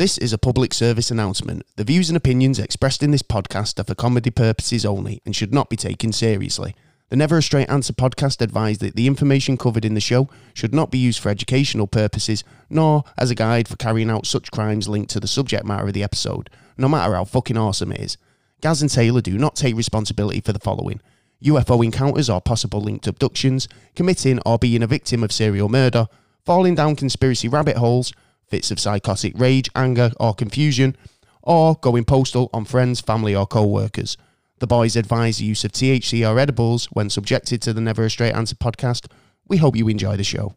This is a public service announcement. The views and opinions expressed in this podcast are for comedy purposes only and should not be taken seriously. The Never a Straight Answer podcast advised that the information covered in the show should not be used for educational purposes, nor as a guide for carrying out such crimes linked to the subject matter of the episode, no matter how fucking awesome it is. Gaz and Taylor do not take responsibility for the following: UFO encounters or possible linked abductions, committing or being a victim of serial murder, falling down conspiracy rabbit holes, fits of psychotic rage, anger or confusion, or going postal on friends, family or co-workers. The boys advise the use of THC or edibles when subjected to the Never a Straight Answer podcast. We hope you enjoy the show.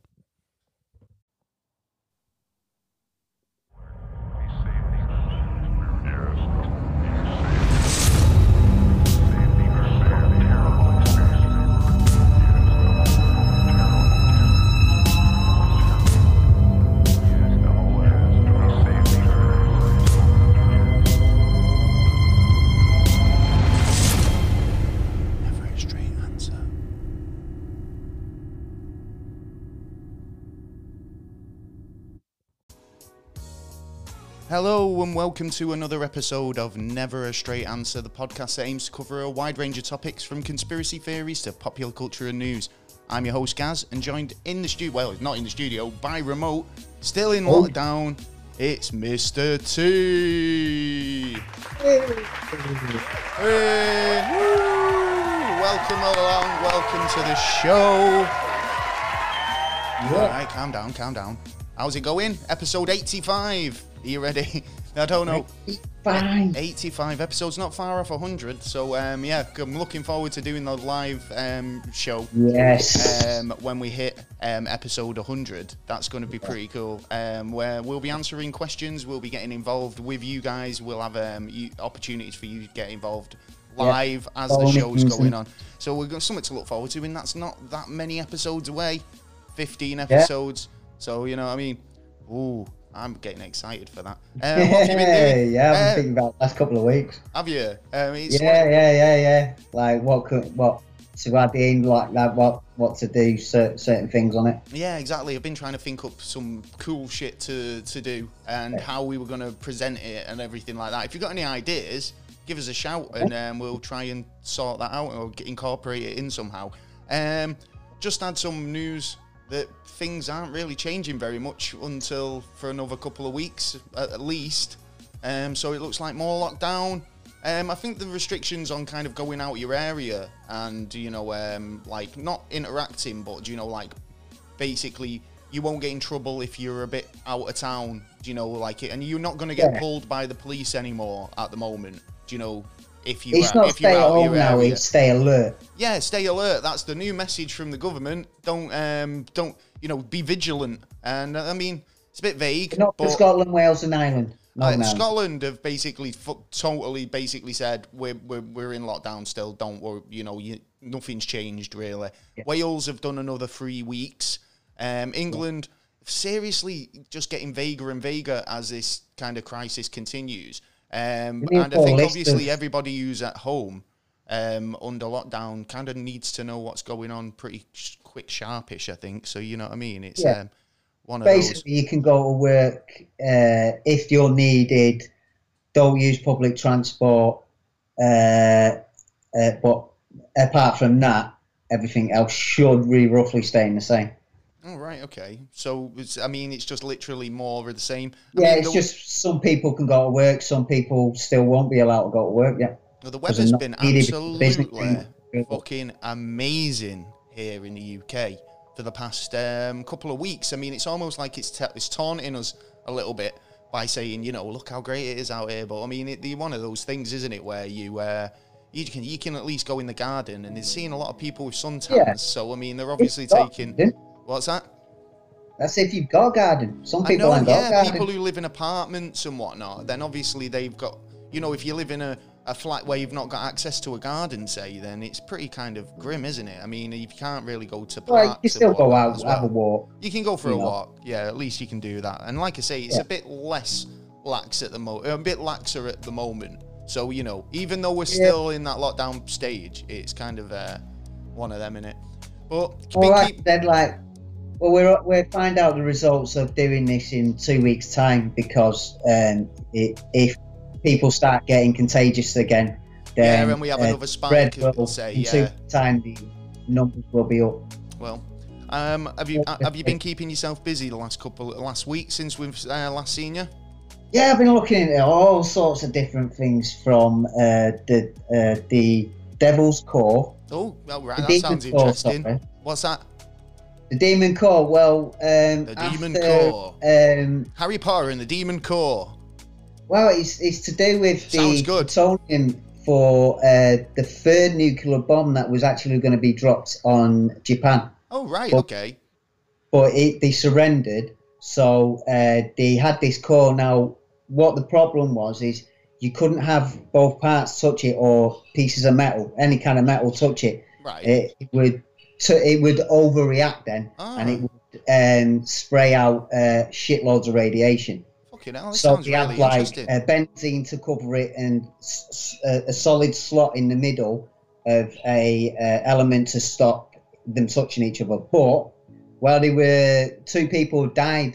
Hello and welcome to another episode of Never a Straight Answer, the podcast that aims to cover a wide range of topics from conspiracy theories to popular culture and news. I'm your host Gaz, and joined in the studio, well, not in the studio, by remote, still in lockdown, it's Mr. T. Hey. Welcome along, welcome to the show. Yeah. Alright, calm down. How's it going? Episode 85. Are you ready? I don't know. 85 episodes, not far off 100. So, yeah, I'm looking forward to doing the live show. Yes. When we hit episode 100, that's going to be pretty cool. Where we'll be answering questions, we'll be getting involved with you guys. We'll have opportunities for you to get involved live as the show's going on. So we've got something to look forward to, and that's not that many episodes away. 15 episodes. Yeah. So, you know what I mean? Ooh. I'm getting excited for that. What have you been doing? Yeah, I've been thinking about the last couple of weeks. Have you? Yeah. Like what to add in, like that, what to do, certain things on it. Yeah, exactly. I've been trying to think up some cool shit to do and how we were going to present it and everything like that. If you've got any ideas, give us a shout and we'll try and sort that out or incorporate it in somehow. Just had some news that things aren't really changing very much until for another couple of weeks at least. So it looks like more lockdown. I think the restrictions on kind of going out your area and, you know, like not interacting, but, you know, like basically you won't get in trouble if you're a bit out of town, you know, like it. And you're not going to get pulled by the police anymore at the moment, you know. It's stay alert. Yeah, stay alert. That's the new message from the government. Don't, you know, be vigilant. And I mean, it's a bit vague. Not for Scotland, Wales, and Ireland. Scotland have basically said we're in lockdown still. Don't worry, you know, nothing's changed really. Yeah. Wales have done another 3 weeks. England, seriously, just getting vaguer and vaguer as this kind of crisis continues. And I think obviously everybody who's at home under lockdown kind of needs to know what's going on pretty quick, sharpish, I think. So, you know what I mean? It's one of those. Basically, you can go to work if you're needed. Don't use public transport. But apart from that, everything else should really roughly stay in the same. Oh, right, okay. So, it's just literally more of the same. It's just some people can go to work, some people still won't be allowed to go to work, yeah. Well, the weather's been absolutely fucking amazing here in the UK for the past couple of weeks. I mean, it's almost like it's taunting us a little bit by saying, you know, look how great it is out here. But, I mean, it's one of those things, isn't it, where you can at least go in the garden, and they're seeing a lot of people with suntans. Yeah. So, I mean, they're obviously taking... What's that? That's if you've got a garden. Some people haven't got a garden. People who live in apartments and whatnot, then obviously they've got, you know, if you live in a flat where you've not got access to a garden, say, then it's pretty kind of grim, isn't it? I mean, you can't really go to parks. Well, you still go out, have a walk. You can go for a walk. Yeah, at least you can do that. And like I say, it's a bit less lax at the moment, a bit laxer at the moment. So, you know, even though we're still in that lockdown stage, it's kind of one of them, innit? But all right, then, like, Well, we'll find out the results of doing this in 2 weeks' time, because if people start getting contagious again, then and we have another spike, in 2 weeks' time the numbers will be up. Well, have you been keeping yourself busy the last week since we've last seen you? Yeah, I've been looking at all sorts of different things, from the Devil's Core. Oh, well, right, that sounds interesting. Sorry. What's that? The Demon Core. Well, Harry Potter and the Demon Core. Well, it's to do with the plutonium for the third nuclear bomb that was actually going to be dropped on Japan. Oh, right, okay. But they surrendered, so they had this core. Now, what the problem was is you couldn't have both parts touch it, or pieces of metal, any kind of metal touch it. Right. It would overreact then, and it would spray out shitloads of radiation. Fucking hell, so they had like benzene to cover it, and a solid slot in the middle of a element to stop them touching each other. But while they were two people died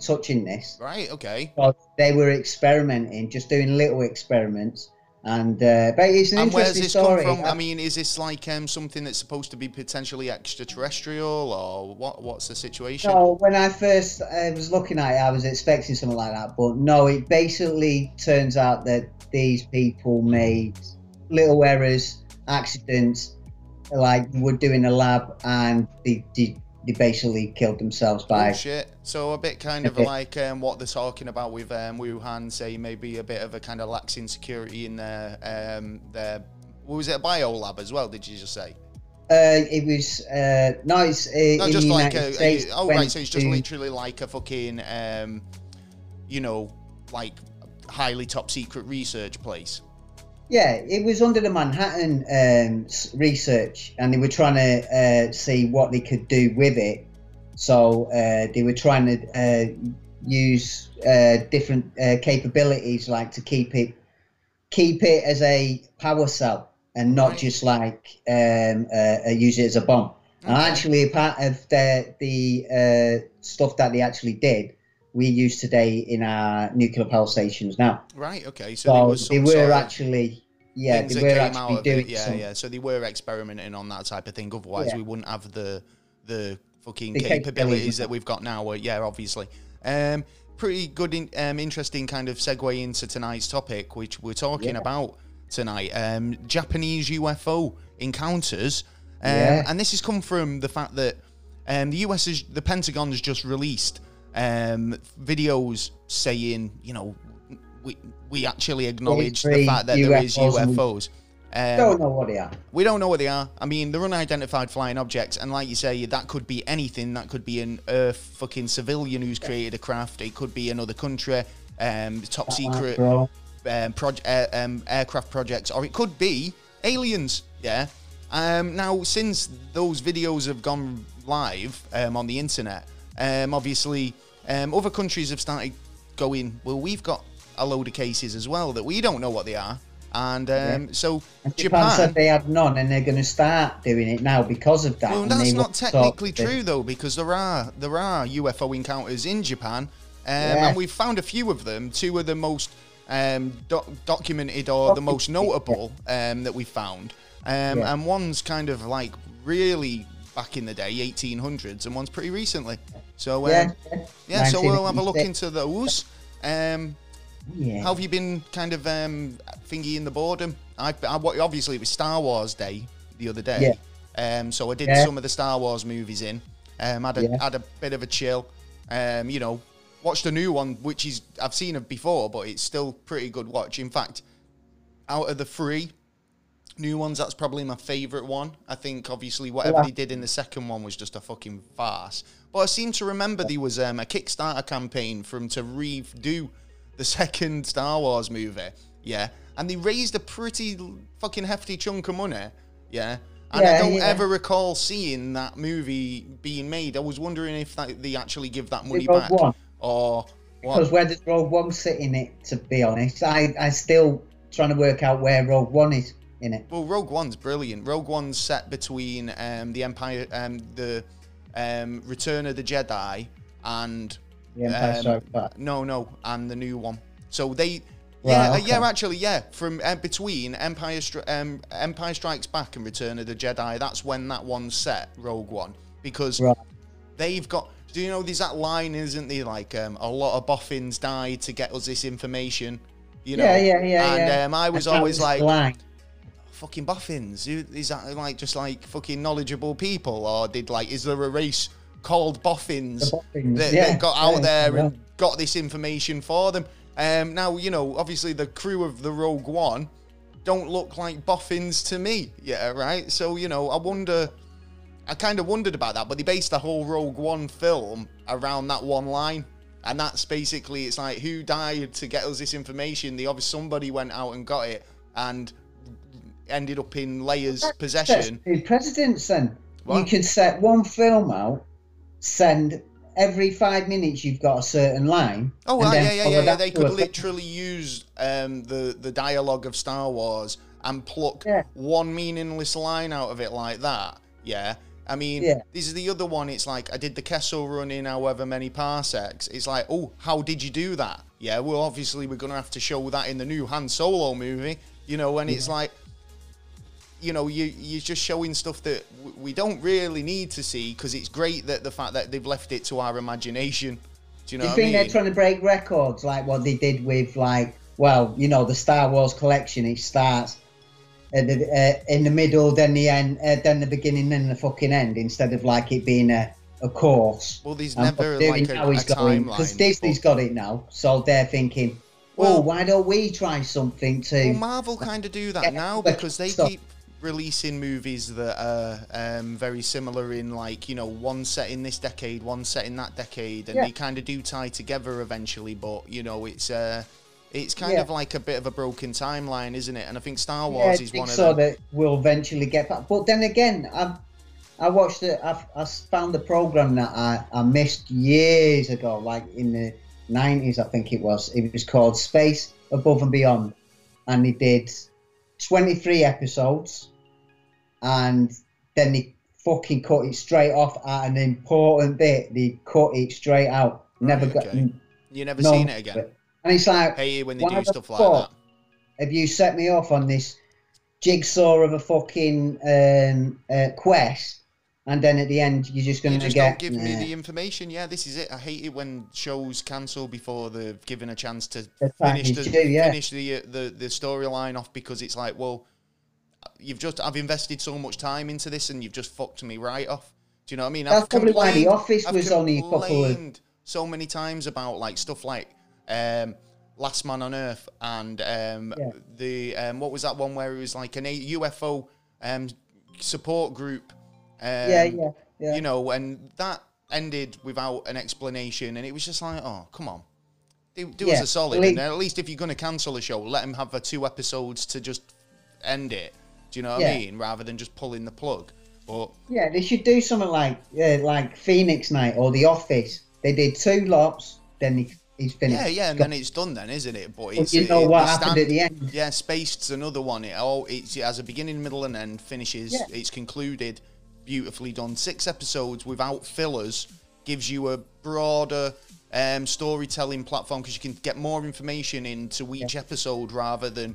touching this, right? Okay, so they were experimenting, just doing little experiments. And but it's an interesting story. Come from? I mean, is this like something that's supposed to be potentially extraterrestrial, or what? What's the situation? No, when I first was looking at it, I was expecting something like that, but no. It basically turns out that these people made little errors, accidents, like were doing a lab, and they basically killed themselves by... Oh, shit. So a bit kind of like what they're talking about with Wuhan, say maybe a bit of a kind of lax insecurity in their was it a bio lab as well, did you just say? It was... no, it's in just the like United States. Oh, right, so it's just literally like a fucking, you know, like highly top secret research place. Yeah, it was under the Manhattan research, and they were trying to see what they could do with it. So they were trying to use different capabilities, like to keep it as a power cell, and not just like use it as a bomb. And actually, a part of the stuff that they actually did, we use today in our nuclear power stations now. Right, okay. So they were actually, yeah, they were actually doing it. Yeah, yeah. So they were experimenting on that type of thing. Otherwise, we wouldn't have the fucking capabilities that we've got now. Yeah, obviously. Pretty good, interesting kind of segue into tonight's topic, which we're talking about tonight. Japanese UFO encounters. And this has come from the fact that the Pentagon's just released videos saying, you know, we actually acknowledge the fact that there is UFOs. Don't know what they are. We don't know what they are. I mean, they're unidentified flying objects, and like you say, that could be anything. That could be an Earth fucking civilian who's created a craft. It could be another country, top secret aircraft projects, or it could be aliens. Yeah. Now, since those videos have gone live on the internet, obviously, other countries have started going, well, we've got a load of cases as well that we don't know what they are. And so and Japan said they had none, and they're going to start doing it now because of that. Well, that's not technically true, though, because there are UFO encounters in Japan. And we've found a few of them. Two of the most documented, or the most notable that we found. And one's kind of like really back in the day, 1800s, and one's pretty recently. So so we'll have a look into those. How have you been kind of thingy in the boredom? I obviously it was Star Wars Day the other day, so I did some of the Star Wars movies in. Had a bit of a chill. You know, watched a new one, which is I've seen it before, but it's still pretty good watch. In fact, out of the three new ones, that's probably my favourite one. I think obviously whatever they did in the second one was just a fucking farce. But I seem to remember there was a Kickstarter campaign to redo the second Star Wars movie. Yeah, and they raised a pretty fucking hefty chunk of money. Yeah, and I don't ever recall seeing that movie being made. I was wondering if they actually give that money back or what. Because where does Rogue One sit in it? To be honest, I'm still trying to work out where Rogue One is in it. Well, Rogue One's brilliant. Rogue One's set between the Empire, the Return of the Jedi, and and the new one. So they, between Empire Strikes Back and Return of the Jedi, that's when that one's set, Rogue One, because they've got. Do you know there's that line, isn't there? Like a lot of boffins died to get us this information. You know, I was always like, fucking boffins. Is that like just like fucking knowledgeable people, or did like is there a race called boffins, that got out there and got this information for them? Now you know, obviously the crew of the Rogue One don't look like boffins to me. Yeah, right. So you know, I wonder. I kind of wondered about that, but they based the whole Rogue One film around that one line. And that's basically, it's like, who died to get us this information? The obvious somebody went out and got it and ended up in Leia's possession. The president's then. You could set one film out, send every 5 minutes you've got a certain line. Oh, well, they could literally use the dialogue of Star Wars and pluck one meaningless line out of it like that. Yeah. I mean, this is the other one. It's like, I did the Kessel Run in however many parsecs. It's like, oh, how did you do that? Yeah, well, obviously, we're going to have to show that in the new Han Solo movie, you know, and it's like, you know, you're just showing stuff that we don't really need to see, because it's great that the fact that they've left it to our imagination. Do you know what I mean? Do you think they're trying to break records, like what they did with, like, well, you know, the Star Wars collection, it starts... in the middle, then the end, then the beginning, then the fucking end, instead of like it being a course. Well, there's never like a timeline. Because Disney's got it now, so they're thinking, well, why don't we try something to... Well, Marvel kind of do that now, because they keep releasing movies that are very similar in, like, you know, one set in this decade, one set in that decade, and they kind of do tie together eventually, but, you know, it's kind of like a bit of a broken timeline, isn't it? And I think Star Wars is one of them. That we'll eventually get back. But then again, I watched it. I found the program that I missed years ago, like in the 90s, I think it was. It was called Space Above and Beyond, and they did 23 episodes, and then they fucking cut it straight off at an important bit. They cut it straight out. Never got. You never seen it again. And it's like, hey, when they do stuff like that, have you set me off on this jigsaw of a fucking quest, and then at the end you're just going to get... Don't give me the information. Yeah, this is it. I hate it when shows cancel before they've given a chance to finish the storyline off, because it's like, well, I've invested so much time into this and you've just fucked me right off. Do you know what I mean? That's probably why The Office was only a couple of... so many times about like stuff like Last Man on Earth, and the what was that one where it was like an UFO support group, you know, and that ended without an explanation, and it was just like, oh, come on, do us a solid. And at least if you're going to cancel a show, let them have the 2 episodes to just end it. Do you know what I mean? Rather than just pulling the plug. But yeah, they should do something like Phoenix Night or The Office. They did 2 lots, then they... He's finished. Yeah, and then it's done then, isn't it? But it's, you know what happened at the end. Yeah, Spaced's another one. It has a beginning, middle, and end, finishes. Yeah. It's concluded, beautifully done. 6 episodes without fillers gives you a broader storytelling platform, because you can get more information into each episode rather than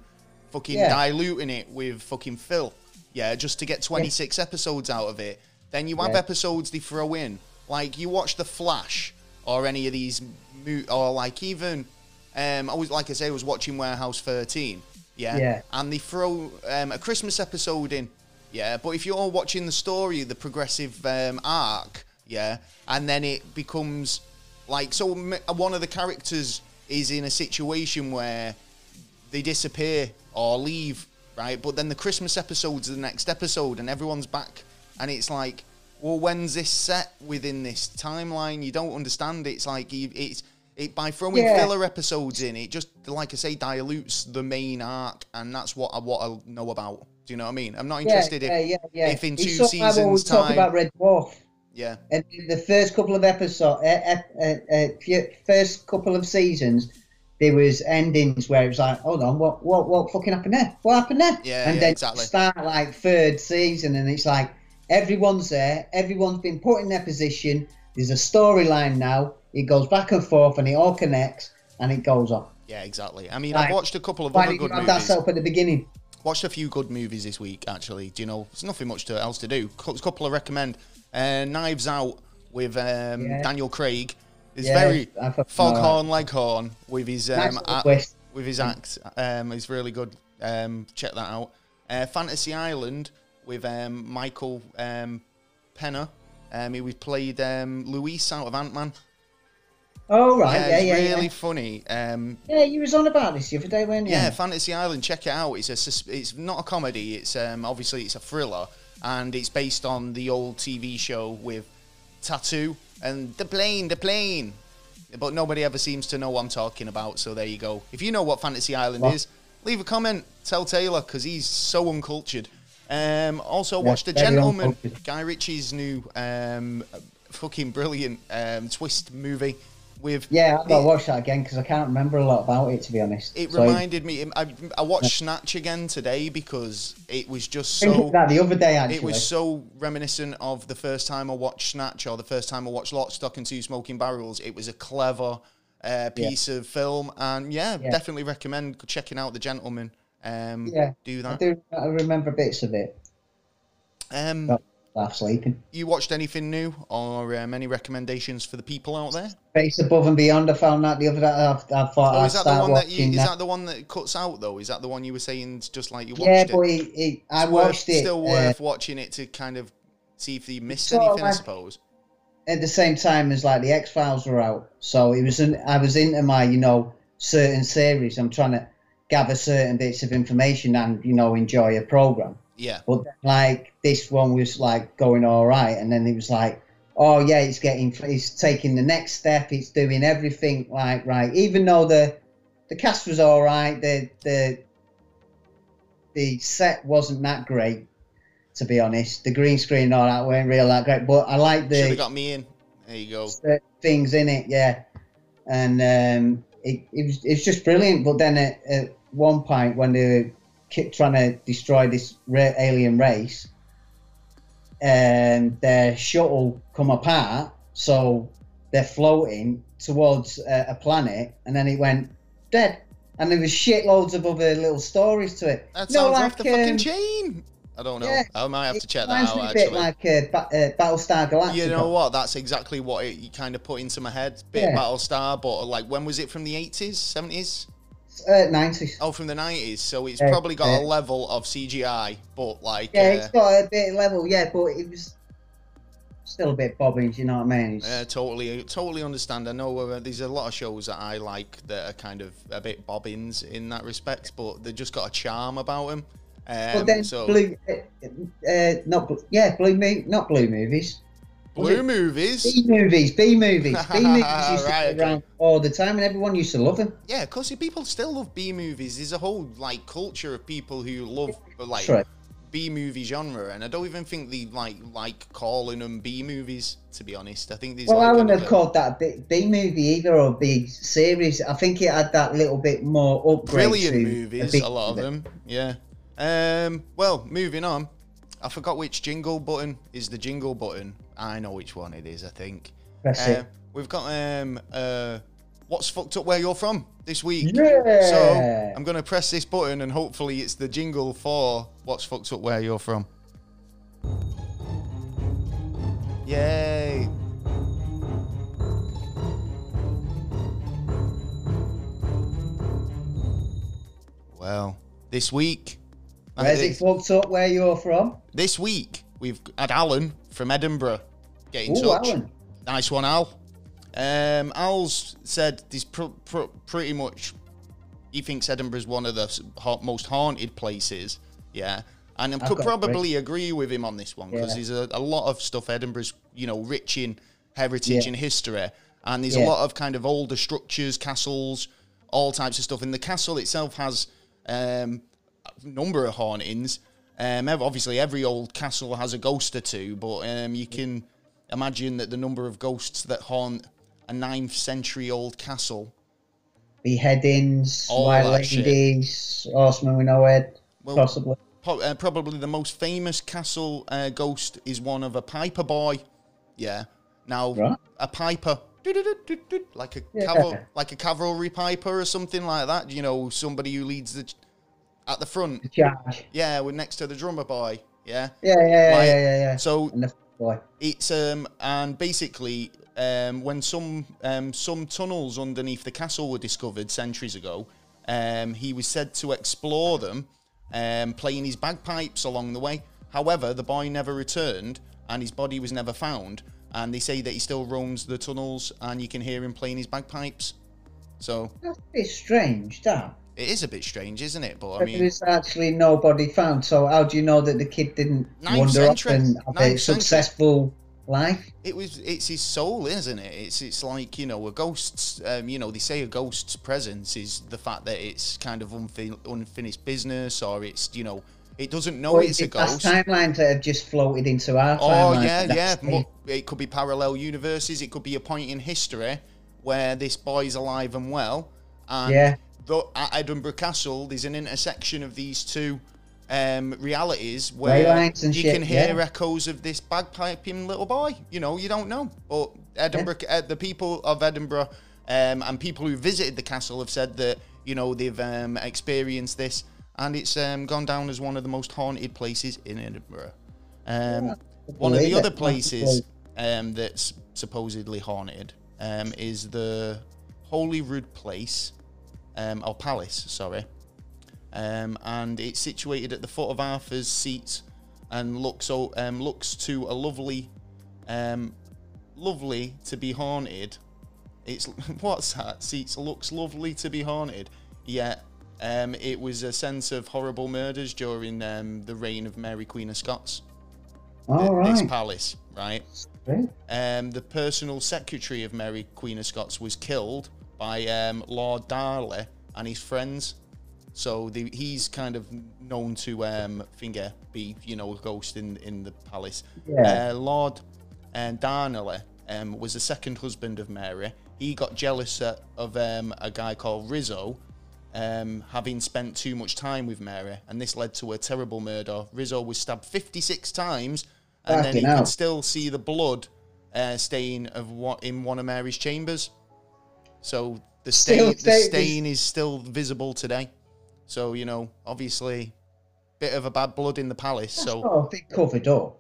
fucking diluting it with fucking fill. Yeah, just to get 26 episodes out of it. Then you have episodes they throw in. Like, you watch The Flash or any of these... or like even, I was watching Warehouse 13, and they throw a Christmas episode in, but if you're watching the story, the progressive arc, and then it becomes like, so one of the characters is in a situation where they disappear or leave, right, but then the Christmas episode's the next episode, and everyone's back, and it's like, well, when's this set within this timeline? You don't understand. It's like, by throwing filler episodes in, it just, like I say, dilutes the main arc, and that's what I know about. Do you know what I mean? I'm not interested if in 2 seasons time... talk about Red Dwarf. Yeah. And in the first couple of episodes, first couple of seasons, there was endings where it was like, hold on, what fucking happened there? What happened there? Yeah, and then start like 3rd season, and it's like, Everyone's there. Everyone's been put in their position. There's a storyline now. It goes back and forth, and it all connects, and it goes on. Yeah, exactly. I mean, like, I've watched a couple of other good movies. That's up at the beginning. Watched a few good movies this week, actually. Do you know? There's nothing much else to do. A couple I recommend. Knives Out with Daniel Craig. It's very Foghorn Leghorn with his act. It's really good. Check that out. Fantasy Island with Michael Penner. He played Luis out of Ant-Man. Oh, right. Yeah, it's really funny. Yeah, you was on about this the other day, weren't you? Yeah, Fantasy Island. Check it out. It's not a comedy. It's obviously it's a thriller, and it's based on the old TV show with Tattoo and the plane. But nobody ever seems to know what I'm talking about, so there you go. If you know what Fantasy Island is, leave a comment. Tell Taylor, because he's so uncultured. Also, watch The Gentleman, Guy Ritchie's new fucking brilliant twist movie. I've got to watch that again because I can't remember a lot about it, to be honest. It reminded me. I watched Snatch again today because it was just so. That the other day, actually. It was so reminiscent of the first time I watched Snatch or the first time I watched Lockstock and Two Smoking Barrels. It was a clever piece of film, and definitely recommend checking out The Gentleman. Do that. I remember bits of it. Sleeping. You watched anything new or any recommendations for the people out there? Space Above and Beyond. I found that the other day. I thought I'd start watching that. Is that the one that cuts out though? Is that the one you were saying just like you watched it? Yeah, but I watched it. Still worth watching it to kind of see if you missed anything, I suppose. At the same time as like the X-Files were out, so it was. I was into my certain series. I'm trying to gather certain bits of information and enjoy a program. Yeah. But then, like, this one was like going all right, and then it was like, oh yeah, it's taking the next step, it's doing everything like right. Even though the cast was all right, the set wasn't that great, to be honest. The green screen and all that weren't real that great, but I like the. Should have got me in. There you go. Things in it, yeah, and it's just brilliant. But then at one point when they keep trying to destroy this alien race, and their shuttle come apart, so they're floating towards a planet, and then it went dead, and there was shitloads of other little stories to it. That sounds like the fucking chain. I don't know. Yeah, I might have to check that out. Actually, a bit like Battlestar Galactica. You know what? That's exactly what you kind of put into my head. Bit of Battlestar, but like, when was it? From the '80s, '70s? 90s. Oh, from the 90s. So it's probably got a level of CGI, but like it's got a bit level. Yeah, but it was still a bit bobbins. You know what I mean? Totally understand. I know there's a lot of shows that I like that are kind of a bit bobbins in that respect, but they just got a charm about them. But then B movies used to be around all the time, and everyone used to love them. Yeah, of course, people still love B movies. There's a whole like culture of people who love like B movie genre, and I don't even think they like calling them B movies. To be honest, I think these. Well, I wouldn't have called that a B movie either or B series. I think it had that little bit more upgrade. Brilliant movies, a lot of them. Yeah. Well, moving on. I forgot which jingle button is the jingle button. I know which one it is, I think. That's it. We've got What's Fucked Up Where You're From this week. Yeah. So I'm going to press this button and hopefully it's the jingle for What's Fucked Up Where You're From. Yay. Well, this week... Where's it fucked up where you're from? This week, we've had Alan from Edinburgh get in touch. Alan. Nice one, Al. Al's said he's pretty much... He thinks Edinburgh's one of the most haunted places. Yeah. And I could probably agree with him on this one because there's a lot of stuff Edinburgh's, rich in heritage and history. And there's a lot of kind of older structures, castles, all types of stuff. And the castle itself has... number of hauntings. Obviously every old castle has a ghost or two, but you can imagine that the number of ghosts that haunt a 9th century old castle, beheadings, white ladies, horsemen with no head, possibly probably the most famous castle ghost is one of a piper boy. Yeah. Now, right. A piper, like a like a cavalry piper or something like that. You know, somebody who leads the at the front. The charge. Yeah, we're next to the drummer boy. Yeah. Yeah, yeah, yeah, like, yeah. So and the boy. It's and basically when some tunnels underneath the castle were discovered centuries ago, he was said to explore them, playing his bagpipes along the way. However, the boy never returned, and his body was never found. And they say that he still roams the tunnels, and you can hear him playing his bagpipes. So that's a bit strange, that. It is a bit strange, isn't it? But I mean, there's actually nobody found. So how do you know that the kid didn't wander off and have a successful life? It was. It's his soul, isn't it? It's like, you know, a ghost's. You know, they say a ghost's presence is the fact that it's kind of unfinished business, or it's, you know. It doesn't know it's a ghost. Past timelines that have just floated into our timeline. Oh, yeah, yeah. It could be parallel universes. It could be a point in history where this boy's alive and well. And yeah. At Edinburgh Castle, there's an intersection of these two realities where you can hear echoes of this bagpiping little boy. You know, you don't know. But Edinburgh, the people of Edinburgh and people who visited the castle have said that, you know, they've experienced this. And it's gone down as one of the most haunted places in Edinburgh. One of the other places that's supposedly haunted is the Holyrood Place, or Palace, sorry. And it's situated at the foot of Arthur's Seat and looks to a lovely, lovely to be haunted. It's what's that? Seats looks lovely to be haunted. Yeah. It was a sense of horrible murders during the reign of Mary Queen of Scots. This palace, right? The personal secretary of Mary Queen of Scots was killed by Lord Darnley and his friends. So he's kind of known to be, you know, a ghost in the palace. Yeah. Lord Darnley was the second husband of Mary. He got jealous of a guy called Rizzo, having spent too much time with Mary, and this led to a terrible murder. Rizzo was stabbed 56 times, and then he could still see the blood stain of in one of Mary's chambers. So the stain is still visible today. So, you know, obviously, bit of a bad blood in the palace. That's not a big covered up,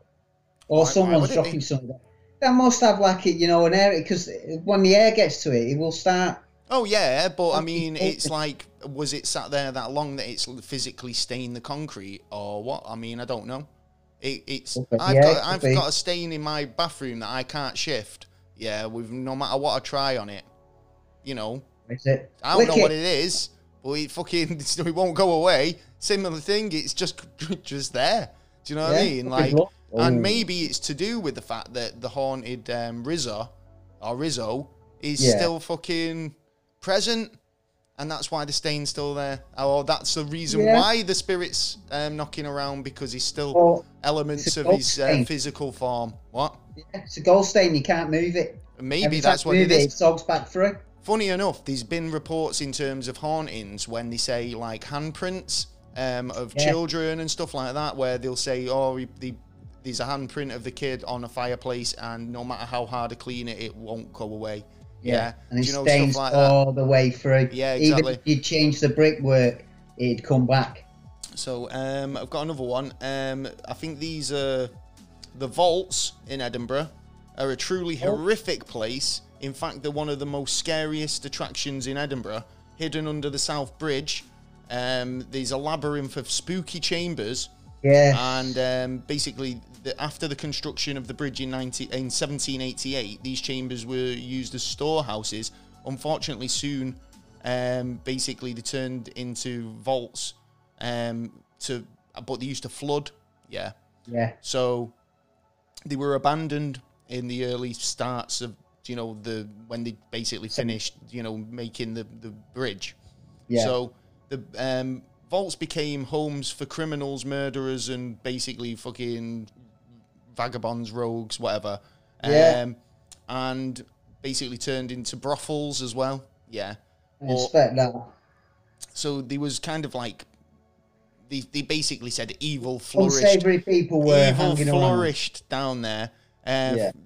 or someone's dropping something. That must have like it, you know, an area, because when the air gets to it, it will start. Oh yeah, but I mean, it's like, was it sat there that long that it's physically stained the concrete or what? I mean, I don't know. I've got a stain in my bathroom that I can't shift. Yeah, with no matter what I try on it, you know. Is it? I don't know what it is, but it won't go away. Similar thing, it's just there. Do you know what I mean? Like, and maybe it's to do with the fact that the haunted Rizzo is still present, and that's why the stain's still there. Oh, that's the reason why the spirit's knocking around, because he's still elements of his physical form. What? Yeah, it's a gold stain, you can't move it. Maybe that's what it is. It sogs back through. Funny enough, there's been reports in terms of hauntings when they say like handprints of children and stuff like that, where they'll say, oh, there's a handprint of the kid on a fireplace, and no matter how hard to clean it, it won't go away. Yeah, and it stains all the way through. Yeah, exactly. Even if you change the brickwork, it'd come back. So I've got another one. I think these are the vaults in Edinburgh are a truly horrific place. In fact, they're one of the most scariest attractions in Edinburgh. Hidden under the South Bridge, there's a labyrinth of spooky chambers. Yeah. And basically, after the construction of the bridge in 1788, these chambers were used as storehouses. Unfortunately, soon, basically, they turned into vaults. But they used to flood. Yeah. Yeah. So they were abandoned in the early starts of, you know, when they basically finished, you know, making the bridge. Yeah. So the vaults became homes for criminals, murderers, and basically fucking vagabonds, rogues, whatever. And basically turned into brothels as well. Yeah. I expect that. So there was kind of like they basically said evil flourished. Unsavory people were hanging around. Evil flourished down there.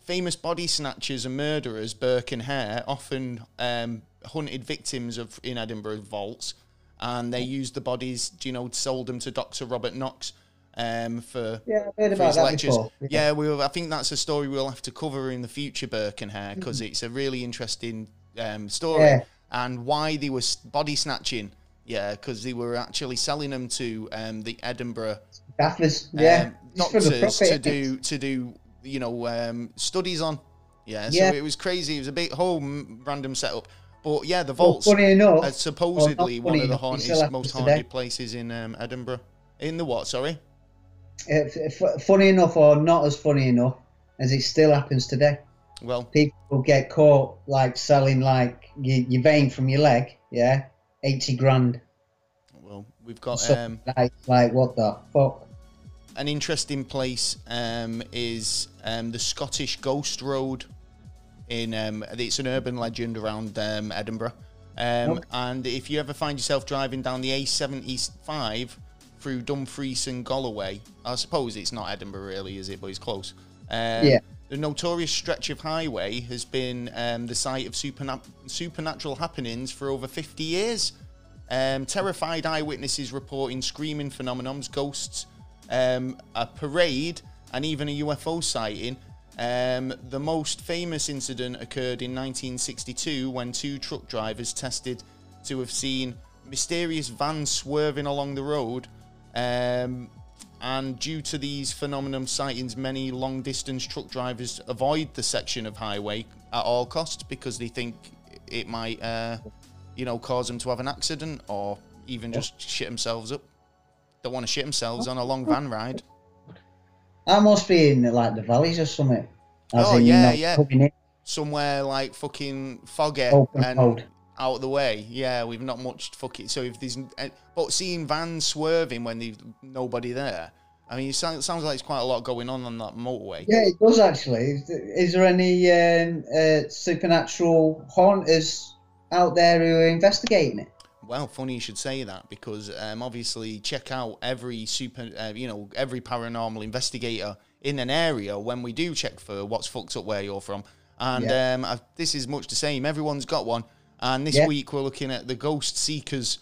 Famous body snatchers and murderers, Burke and Hare, often hunted victims of in Edinburgh vaults, and they used the bodies, you know, sold them to Dr. Robert Knox for his lectures. Yeah, I think that's a story we'll have to cover in the future, Burke and Hare, because it's a really interesting story. Yeah. And why they were body snatching, because they were actually selling them to the Edinburgh doctors to do. You know, studies on. So it was crazy. It was a big whole random setup. But yeah, the vaults are supposedly one of the most haunted places in Edinburgh. In the what, sorry? Funny enough or not as funny enough as it still happens today. Well, people get caught like selling like your vein from your leg, 80 grand. Well, we've got... like what the fuck? An interesting place is the Scottish Ghost Road. It's an urban legend around Edinburgh. And if you ever find yourself driving down the A75 through Dumfries and Galloway, I suppose it's not Edinburgh really, is it? But it's close. The notorious stretch of highway has been the site of supernatural happenings for over 50 years. Terrified eyewitnesses reporting screaming phenomenons, ghosts, a parade, and even a UFO sighting. The most famous incident occurred in 1962 when two truck drivers tested to have seen mysterious vans swerving along the road. And due to these phenomenon sightings, many long-distance truck drivers avoid the section of highway at all costs because they think it might, cause them to have an accident or even just shit themselves up. Don't want to shit themselves on a long van ride. I must be in like the valleys or something. Somewhere like fucking foggy and out of the way. Yeah, we've not much fucking. So if there's, but seeing vans swerving when there's nobody there. I mean, it sounds like it's quite a lot going on that motorway. Yeah, it does actually. Is there any supernatural haunters out there who are investigating it? Well, funny you should say that, because obviously check out every every paranormal investigator in an area when we do check for what's fucked up where you're from. And this is much the same. Everyone's got one. And this week we're looking at the Ghost Seekers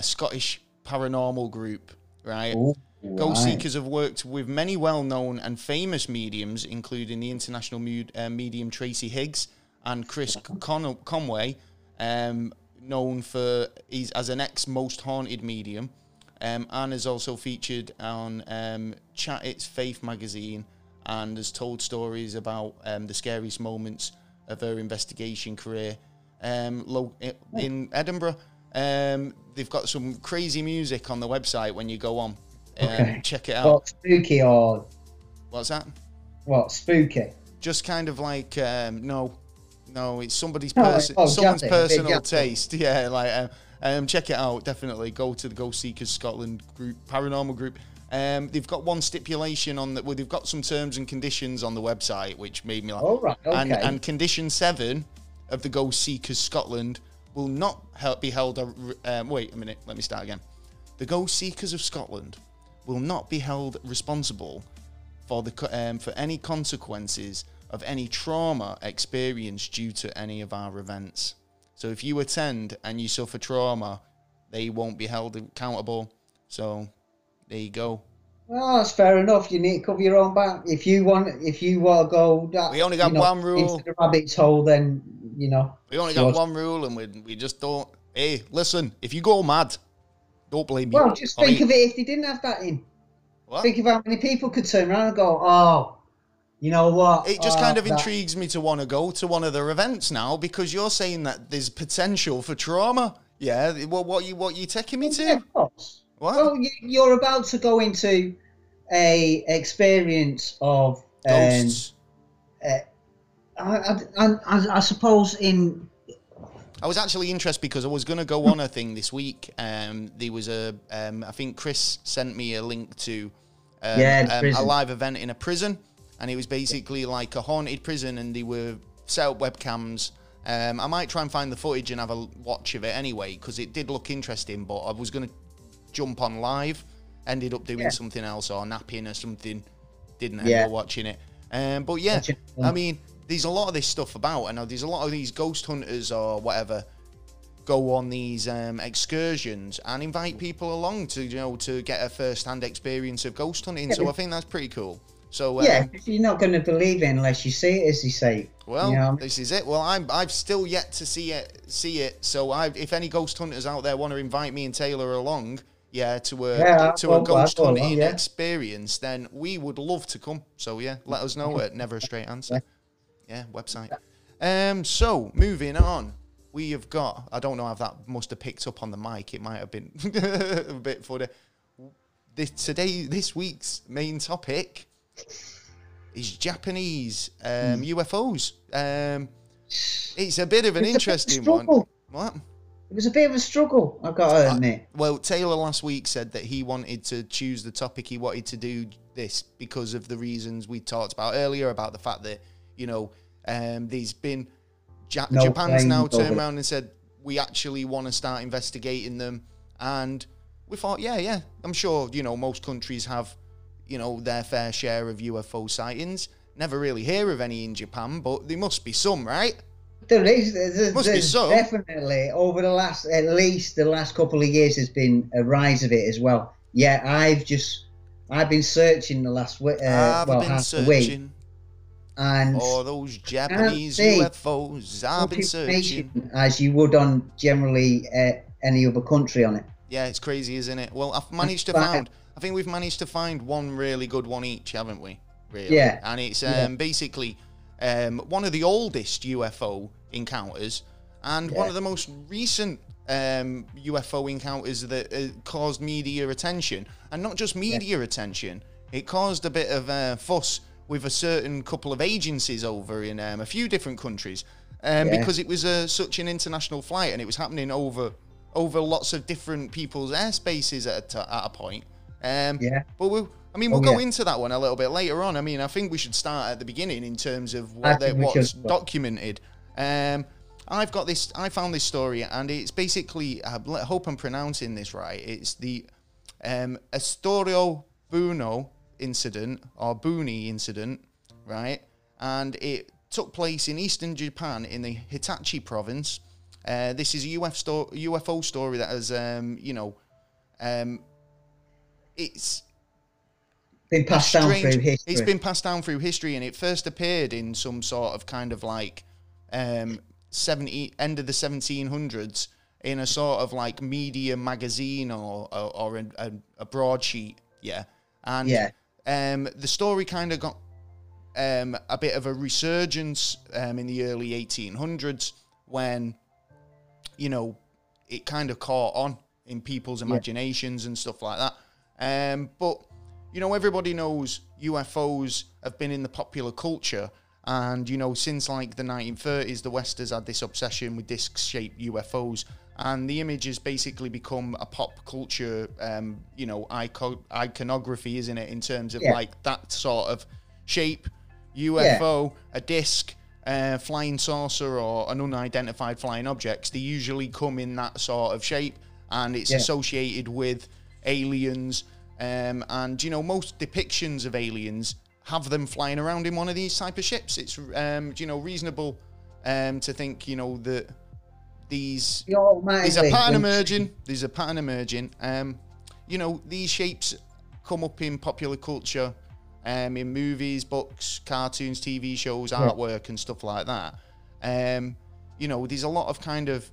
Scottish Paranormal Group, right? Ooh, Ghost Seekers have worked with many well-known and famous mediums, including the international medium Tracy Higgs and Chris Conway, known as an ex-Most Haunted medium, and is also featured on Chat It's Faith magazine and has told stories about the scariest moments of her investigation career in Edinburgh. They've got some crazy music on the website when you go on. Check it out. What, spooky or...? What's that? What, spooky? Just kind of like, no, it's someone's personal taste. Yeah, like check it out. Definitely go to the Ghost Seekers Scotland group, paranormal group. They've got one stipulation on that. Well, they've got some terms and conditions on the website, which made me laugh. All right, okay. And condition 7 of the Ghost Seekers Scotland will not be held. Wait a minute, let me start again. The Ghost Seekers of Scotland will not be held responsible for any consequences of any trauma experienced due to any of our events. So if you attend and you suffer trauma, they won't be held accountable. So there you go. Well, that's fair enough. You need to cover your own back. If you want to go that, we only got one rule. Into the rabbit's hole, then, we only got one rule, and we just don't. Hey, listen, if you go mad, don't blame me. Well, just think of it if they didn't have that in. What? Think of how many people could turn around and go, oh, you know what? It just kind of intrigues me to want to go to one of their events now, because you're saying that there's potential for trauma. Yeah, well, what you taking me to? Yeah, of course. What? Well, you're about to go into a experience of ghosts. I suppose in. I was actually interested because I was going to go on a thing this week. There was a I think Chris sent me a link to a live event in a prison. And it was basically like a haunted prison, and they were set up webcams. I might try and find the footage and have a watch of it anyway, because it did look interesting, but I was going to jump on live ended up doing something else or napping or something, didn't end up watching it. But yeah, I mean, there's a lot of this stuff about, and there's a lot of these ghost hunters or whatever go on these excursions and invite people along to, you know, to get a first-hand experience of ghost hunting. So I think that's pretty cool. So yeah, you're not going to believe it unless you see it, as you say. Well, you know? This is it. Well, I've still yet to see it. So if any ghost hunters out there want to invite me and Taylor along, to a ghost hunting experience, then we would love to come. So yeah, let us know at Never a Straight Answer. Yeah, website. So moving on, we have got. I don't know if that must have picked up on the mic. It might have been a bit funny. This week's main topic is Japanese UFOs. It's a bit of an interesting one. What? It was a bit of a struggle, I've got to admit. Well, Taylor last week said that he wanted to choose the topic he wanted to do this because of the reasons we talked about earlier, about the fact that, you know, there's been... Japan's now turned around and said, we actually want to start investigating them. And we thought, yeah, I'm sure, you know, most countries have, you know, their fair share of UFO sightings. Never really hear of any in Japan, but there must be some, right? There is definitely over the last, at least the last couple of years, has been a rise of it as well. Yeah, I've been searching the last week. I've been searching. And all those Japanese UFOs, I've been searching. As you would on generally any other country on it. Yeah, it's crazy, isn't it? Well, I think we've managed to find one really good one each, haven't we? Really? Yeah. And it's basically one of the oldest UFO encounters and one of the most recent UFO encounters that caused media attention, and not just media attention, it caused a bit of fuss with a certain couple of agencies over in a few different countries because it was such an international flight, and it was happening over lots of different people's airspaces at a point. But we'll go into that one a little bit later on. I mean, I think we should start at the beginning in terms of what's documented. I found this story, and it's basically, I hope I'm pronouncing this right, it's the Astorio Buono incident, or Buni incident, right? And it took place in eastern Japan in the Hitachi province. This is a UFO story that has, it's... been passed down through history. It's been passed down through history, and it first appeared in some sort of kind of like end of the 1700s in a sort of like media magazine or a broadsheet, and the story kind of got a bit of a resurgence in the early 1800s when, you know, it kind of caught on in people's imaginations and stuff like that, but. You know, everybody knows UFOs have been in the popular culture, and, you know, since like the 1930s, the West has had this obsession with disc-shaped UFOs, and the image has basically become a pop culture, you know, iconography, isn't it? In terms of like that sort of shape, UFO, a disc, flying saucer, or an unidentified flying objects. They usually come in that sort of shape, and it's associated with aliens. And, you know, most depictions of aliens have them flying around in one of these type of ships. It's, you know, reasonable to think, you know, that there's a pattern emerging. You know, these shapes come up in popular culture, in movies, books, cartoons, TV shows, artwork and stuff like that. You know, there's a lot of kind of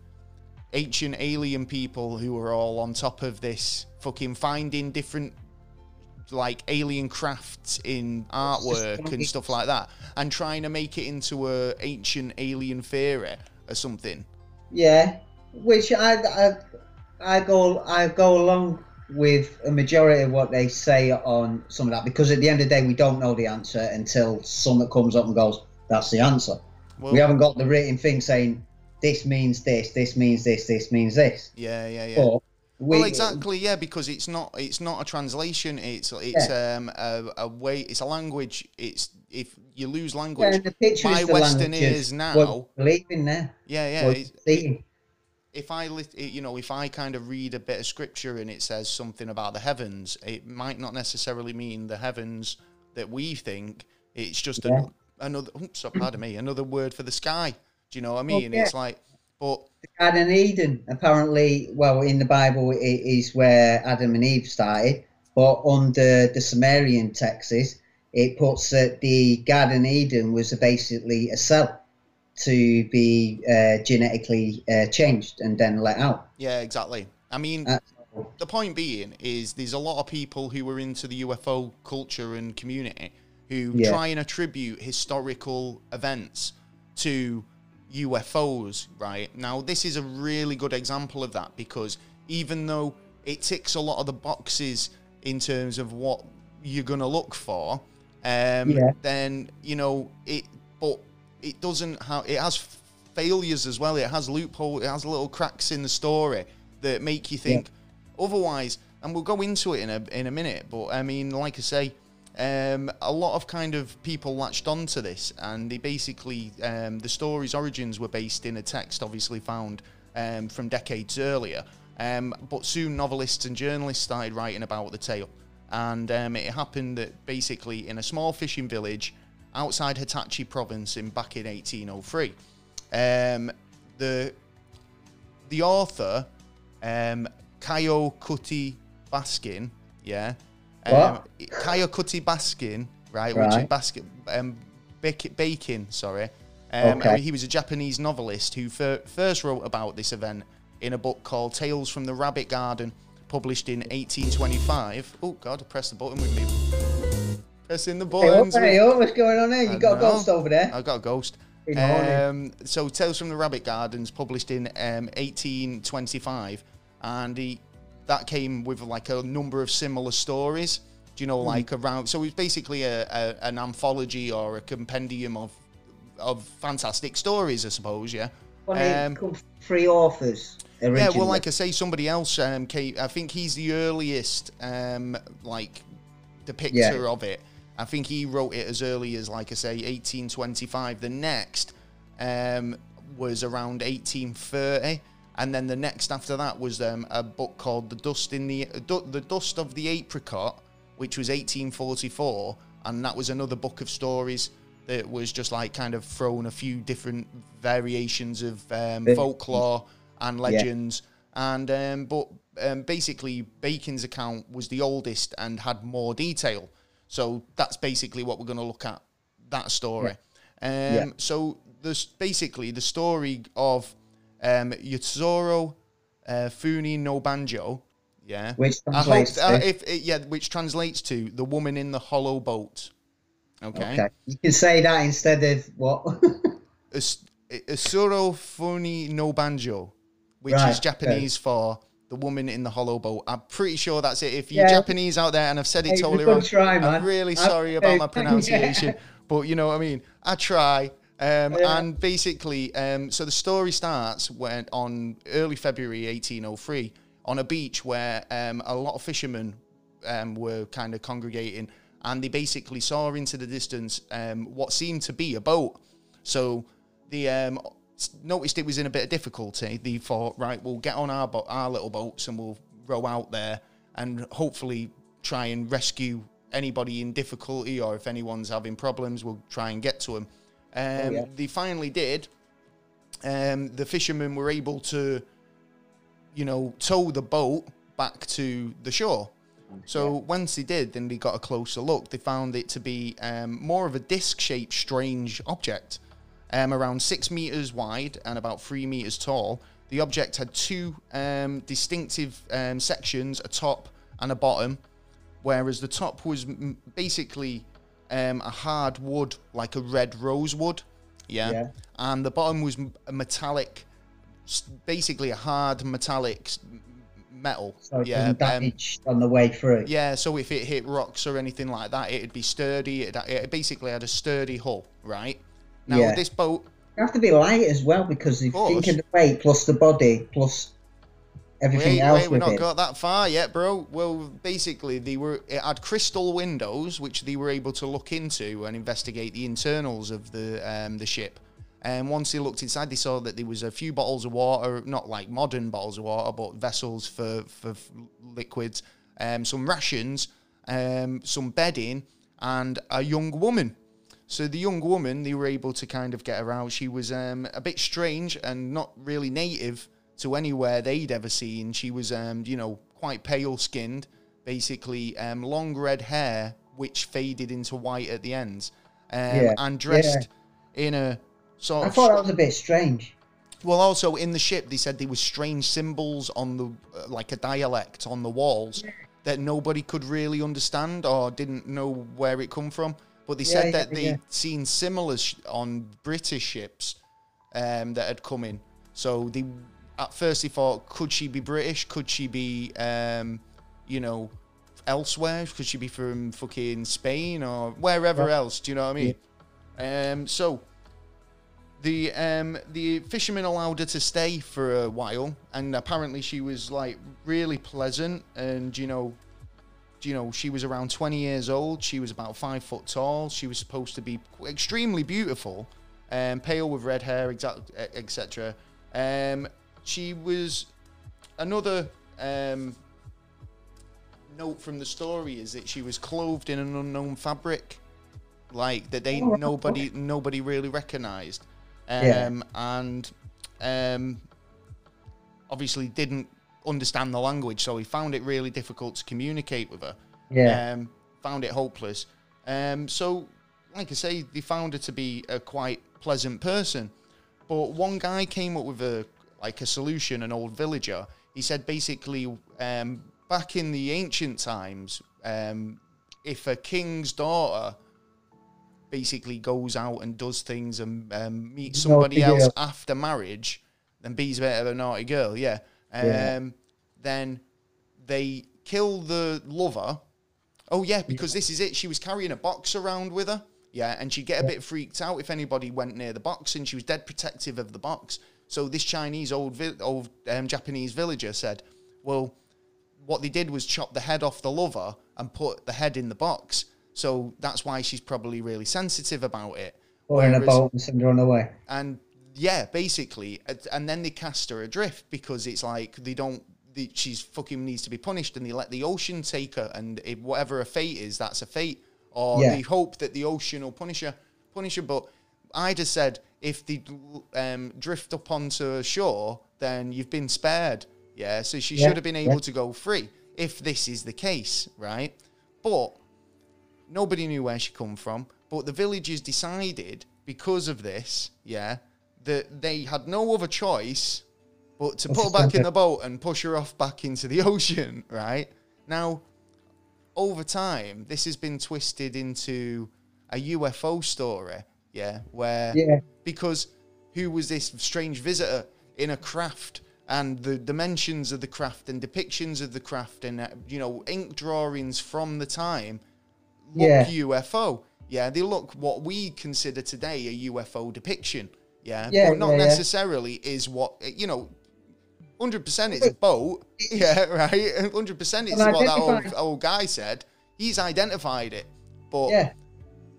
ancient alien people who are all on top of this, fucking finding different like alien crafts in artwork and stuff like that, and trying to make it into a ancient alien theory or something. Yeah, which I go along with a majority of what they say on some of that, because at the end of the day we don't know the answer until someone comes up and goes, "That's the answer." Well, we haven't got the written thing saying this means this, this means this, this means this. Yeah. But well, exactly, yeah, because it's not a translation. It's a way. It's a language. It's if you lose language. My Western ears now. Believing there. Yeah. It's, if I kind of read a bit of scripture and it says something about the heavens, it might not necessarily mean the heavens that we think. It's just another, oops, pardon me, another word for the sky. Do you know what I mean? Well, yeah. It's like, but the Garden of Eden, apparently, well, in the Bible, it is where Adam and Eve started, but under the Sumerian texts, it puts that the Garden of Eden was basically a cell to be genetically changed and then let out. Yeah, exactly. I mean, the point being is there's a lot of people who are into the UFO culture and community who try and attribute historical events to UFOs, right? Now, this is a really good example of that, because even though it ticks a lot of the boxes in terms of what you're going to look for, then, you know, it doesn't have, it has failures as well. It has loopholes, it has little cracks in the story that make you think otherwise. And we'll go into it in a minute. But I mean, like I say, a lot of kind of people latched onto this, and they basically, the story's origins were based in a text obviously found from decades earlier. But soon novelists and journalists started writing about the tale. And it happened that basically in a small fishing village outside Hitachi province back in 1803, the author, Kyokutei Bakin, Kyokutei Bakin, right, which is Bakin, sorry. He was a Japanese novelist who first wrote about this event in a book called Tales from the Rabbit Garden, published in 1825. Oh, God, I pressed the button with me. Pressing the buttons. Hey, what's going on there? You got a ghost over there. I got a ghost. So Tales from the Rabbit Gardens, published in 1825. And that came with like a number of similar stories, do you know, like around. So it's basically an anthology or a compendium of fantastic stories, I suppose, yeah. Three authors originally. Yeah, well, like I say, somebody else, Kate, I think he's the earliest, like, depictor of it. I think he wrote it as early as, like I say, 1825. The next was around 1830, and then the next after that was a book called The Dust of the Apricot, which was 1844, and that was another book of stories that was just like kind of thrown a few different variations of folklore and legends. Yeah. And basically Bacon's account was the oldest and had more detail. So that's basically what we're going to look at, that story. Yeah. So this basically the story of Yatsuro Funi no Banjo, which translates which translates to the woman in the hollow boat. Okay. You can say that instead of what? Yatsuro Funi no Banjo, which is Japanese for the woman in the hollow boat. I'm pretty sure that's it. If you're Japanese out there, and I've said it totally wrong, I'm really sorry about my pronunciation, but you know what I mean? I try. And basically, so the story starts when on early February 1803 on a beach where a lot of fishermen were kind of congregating. And they basically saw into the distance what seemed to be a boat. So they noticed it was in a bit of difficulty. They thought, right, we'll get on our little boats and we'll row out there and hopefully try and rescue anybody in difficulty, or if anyone's having problems, we'll try and get to them. They finally did. The fishermen were able to, you know, tow the boat back to the shore. So once they did, then they got a closer look. They found it to be more of a disc-shaped strange object, around 6 meters wide and about 3 meters tall. The object had two distinctive sections, a top and a bottom, whereas the top was basically a hard wood, like a red rosewood, and the bottom was a metallic, basically a hard metallic metal, so damage on the way through. Yeah, so if it hit rocks or anything like that, it'd be sturdy. It basically had a sturdy hull, right? Now this boat, it have to be light as well, because if you think of the weight plus the body plus everything else. We've not got that far yet, bro. Well, basically, it had crystal windows which they were able to look into and investigate the internals of the ship. And once they looked inside, they saw that there was a few bottles of water, not like modern bottles of water, but vessels for liquids, some rations, some bedding, and a young woman. So the young woman, they were able to kind of get her out. She was a bit strange and not really native to anywhere they'd ever seen. She was, you know, quite pale-skinned, basically long red hair, which faded into white at the ends, and dressed in a... I thought that was a bit strange. Well, also in the ship, they said there was strange symbols on the, like a dialect on the walls that nobody could really understand or didn't know where it come from. But they said that they'd seen similar on British ships that had come in. So they, at first they thought, could she be British? Could she be, you know, elsewhere? Could she be from fucking Spain or wherever else? Do you know what I mean? Yeah. So... The fisherman allowed her to stay for a while, and apparently she was like really pleasant, and you know she was around 20 years old. She was about 5 foot tall. She was supposed to be extremely beautiful, pale with red hair, etc. She was another note from the story is that she was clothed in an unknown fabric, like that nobody really recognized. And obviously didn't understand the language, so he found it really difficult to communicate with her. Found it hopeless. So, like I say, they found her to be a quite pleasant person. But one guy came up with a solution, an old villager. He said basically, back in the ancient times, if a king's daughter... basically goes out and does things and meets somebody else after marriage, then B's a bit of a naughty girl, then they kill the lover. This is it. She was carrying a box around with her, and she'd get a bit freaked out if anybody went near the box, and she was dead protective of the box. So this Chinese old Japanese villager said, well, what they did was chop the head off the lover and put the head in the box. So that's why she's probably really sensitive about it. Or in a boat and send her on the way. And basically. And then they cast her adrift because it's like she's fucking needs to be punished, and they let the ocean take her, and if whatever her fate is, that's a fate. Or they hope that the ocean will punish her. But I'd have said if they drift up onto a shore, then you've been spared. So she should have been able to go free if this is the case, right? But... nobody knew where she come from, but the villagers decided, because of this, that they had no other choice but to put her back in the boat and push her off back into the ocean, right? Now, over time, this has been twisted into a UFO story, because who was this strange visitor in a craft, and the dimensions of the craft and depictions of the craft and, ink drawings from the time... UFO. They look what we consider today a UFO depiction. But not necessarily is what, 100% it's a boat. Right? 100% it's what that old guy said. He's identified it. But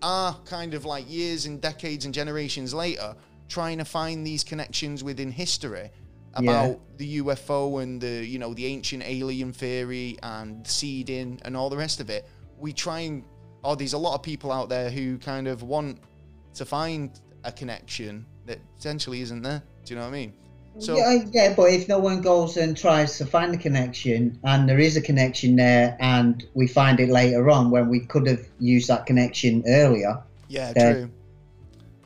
are kind of like years and decades and generations later trying to find these connections within history about the UFO and the, the ancient alien theory and seeding and all the rest of it. We try and... there's a lot of people out there who kind of want to find a connection that potentially isn't there. Do you know what I mean? So but if no one goes and tries to find a connection, and there is a connection there, and we find it later on when we could have used that connection earlier. True.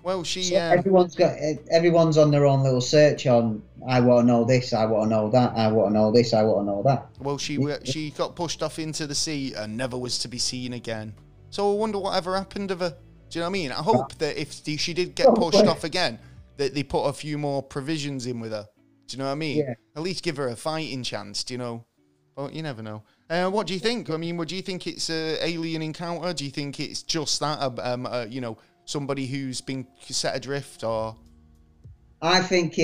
Well, everyone's on their own little search on, I want to know this, I want to know that, I want to know this, I want to know that. Well, she got pushed off into the sea and never was to be seen again. So I wonder whatever happened of her. Do you know what I mean? I hope that if she did get pushed off again, that they put a few more provisions in with her. Do you know what I mean? At least give her a fighting chance, do you know? But you never know. What do you think? I mean, do you think it's an alien encounter? Do you think it's just that, somebody who's been set adrift, or? I think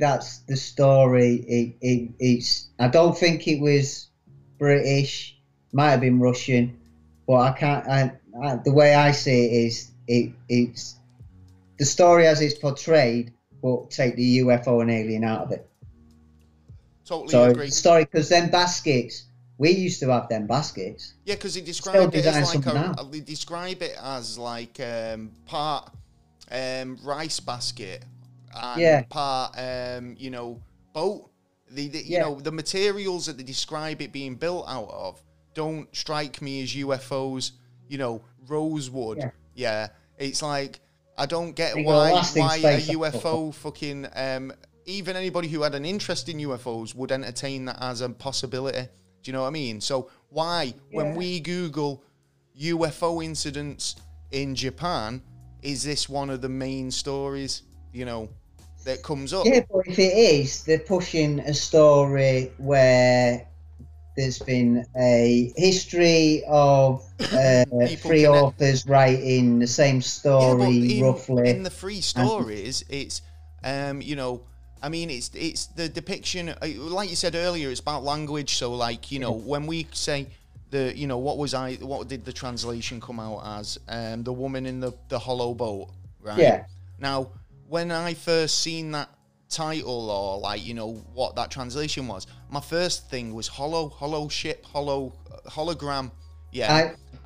that's the story. I don't think it was British. Might have been Russian. But the way I see it is, it's the story as it's portrayed, but take the UFO and alien out of it. Totally agree. Sorry, because them baskets, we used to have them baskets. Yeah, because they describe it as like a, they describe it as like part rice basket and part you know, boat. You know, the materials that they describe it being built out of don't strike me as UFOs. You know, rosewood. Yeah. It's like, I don't get why a UFO fucking even anybody who had an interest in UFOs would entertain that as a possibility. Do you know what I mean? So why, when we Google UFO incidents in Japan, is this one of the main stories, you know, that comes up? Yeah, but if it is, they're pushing a story where there's been a history of three authors writing the same story, roughly. In the three stories, it's, you know, I mean, it's the depiction, like you said earlier, it's about language. So, like, you know, when we say the, you know, what did the translation come out as? The woman in the hollow boat, right? Yeah. Now, when I first seen that title, or like, you know, what that translation was, my first thing was hollow ship, hologram.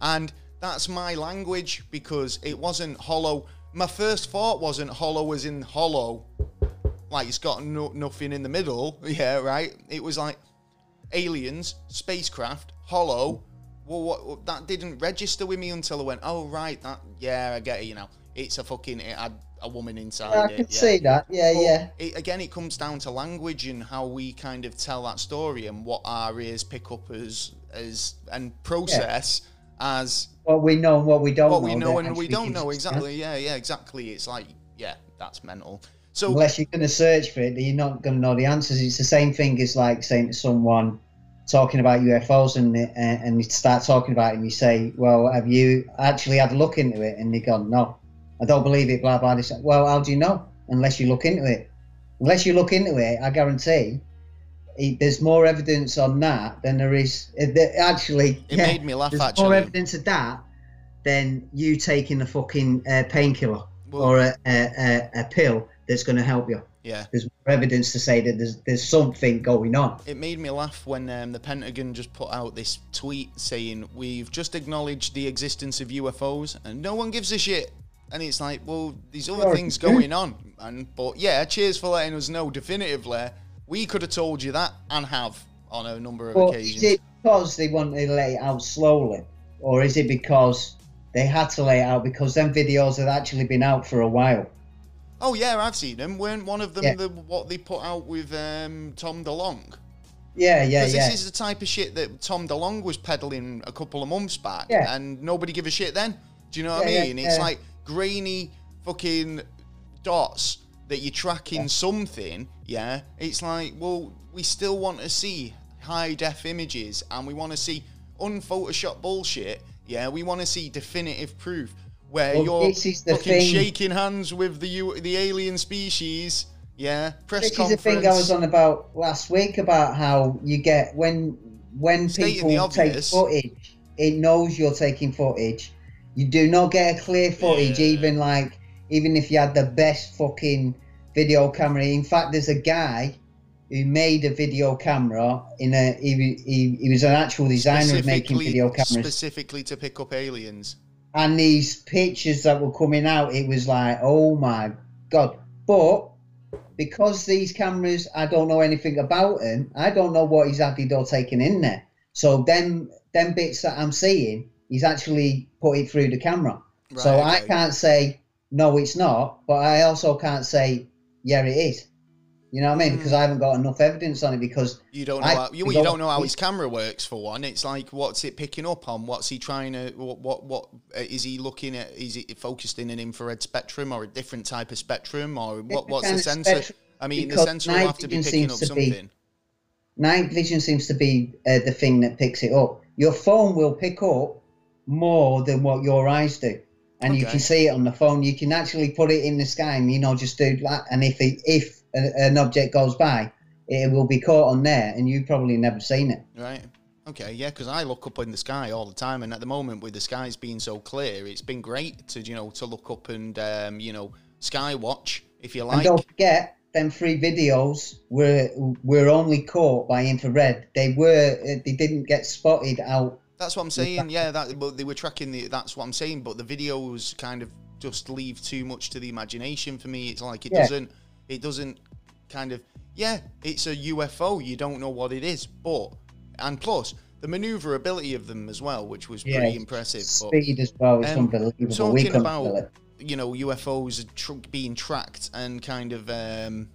And that's my language, because it wasn't hollow. My first thought wasn't hollow as in hollow, like it's got nothing in the middle. It was like aliens, spacecraft, hollow. Well, what, that didn't register with me until I went, oh right, that, yeah, I get it, you know, it's a fucking, it had a woman inside it. I can see that, Again, it comes down to language and how we kind of tell that story and what our ears pick up as and process as what we know and what we don't know. What we know and we don't know, exactly. Yeah, exactly. It's like, yeah, that's mental. So unless you're going to search for it, you're not going to know the answers. It's the same thing as like saying to someone talking about UFOs and you start talking about it and you say, well, have you actually had a look into it? And they go, no, I don't believe it, blah, blah. They say, well, how do you know? Unless you look into it. Unless you look into it, I guarantee there's more evidence on that than there is. Actually, it made me laugh, there's more evidence of that than you taking a fucking painkiller or a pill that's going to help you. Yeah. There's more evidence to say that there's something going on. It made me laugh when the Pentagon just put out this tweet saying, we've just acknowledged the existence of UFOs and no one gives a shit. And it's like, well, these other things going on, and but yeah, cheers for letting us know definitively. We could have told you that, and have on a number of occasions. Is it because they wanted to lay it out slowly, or is it because they had to lay it out because them videos had actually been out for a while? Oh yeah, I've seen them. Weren't one of them what they put out with Tom DeLonge? Yeah. Because this is the type of shit that Tom DeLonge was peddling a couple of months back, and nobody gave a shit then. Do you know what I mean? It's like grainy fucking dots that you're tracking something. It's like, well, we still want to see high def images and we want to see unphotoshopped bullshit. We want to see definitive proof where you're fucking shaking hands with the alien species. Press conference. This is the thing I was on about last week, about how you get when people take footage, it knows you're taking footage. You do not get a clear footage, even if you had the best fucking video camera. In fact, there's a guy who made a video camera. He was an actual designer of making video cameras specifically to pick up aliens. And these pictures that were coming out, it was like, oh my god! But because these cameras, I don't know anything about them. I don't know what exactly they're taking in there. So them bits that I'm seeing, he's actually put it through the camera. Right, so I can't say, no, it's not, but I also can't say, yeah, it is. You know what I mean? Because I haven't got enough evidence on it, because you don't know you don't know how his camera works, for one. It's like, what's it picking up on? What's he trying to, what is he looking at? Is it focused in an infrared spectrum or a different type of spectrum? Or what's the sensor? I mean, the sensor will have to be picking up something. Night vision seems to be the thing that picks it up. Your phone will pick up more than what your eyes do, and you can see it on the phone. You can actually put it in the sky and, you know, just do that, and if an object goes by, it will be caught on there, and you've probably never seen it. Because I look up in the sky all the time, and at the moment with the skies being so clear, it's been great to, you know, to look up and you know, Skywatch, if you like. And don't forget, them three videos were only caught by infrared. They didn't get spotted out. That's what I'm saying. Yeah, but they were tracking the. That's what I'm saying. But the videos kind of just leave too much to the imagination for me. It's like it doesn't kind of. Yeah, it's a UFO. You don't know what it is, but and plus the maneuverability of them as well, which was pretty impressive. Speed but, as well is unbelievable. Talking about UFOs being tracked and kind of and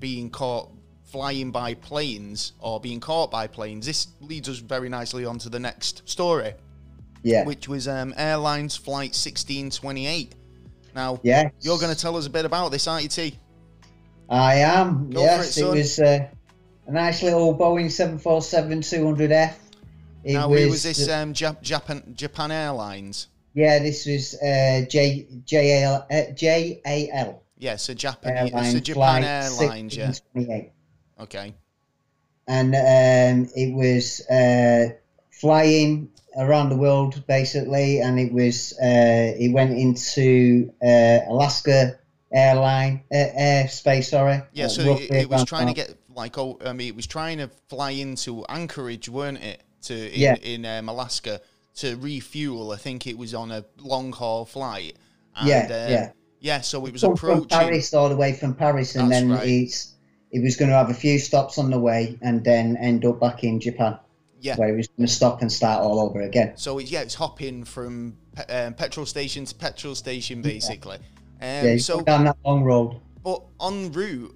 being caught flying by planes or being caught by planes. This leads us very nicely on to the next story. Yeah, which was Airlines Flight 1628. Now, you're going to tell us a bit about this, aren't you, T? I am. Go for it, son. It was a nice little Boeing 747-200F. Now, who was this? Japan Airlines. Yeah, this was JAL. Yeah, so Japan Airlines. Yeah. Okay. And it was flying around the world basically, and it was it went into Alaska airspace. Sorry. Yeah, so it was trying to get like it was trying to fly into Anchorage, weren't it? In Alaska. To refuel, I think it was on a long haul flight. And, so it was approaching from Paris, all the way from Paris, and then it was going to have a few stops on the way, and then end up back in Japan. Yeah, where it was going to stop and start all over again. So it's hopping from petrol station to petrol station, basically. Yeah, so down that long road. But en route,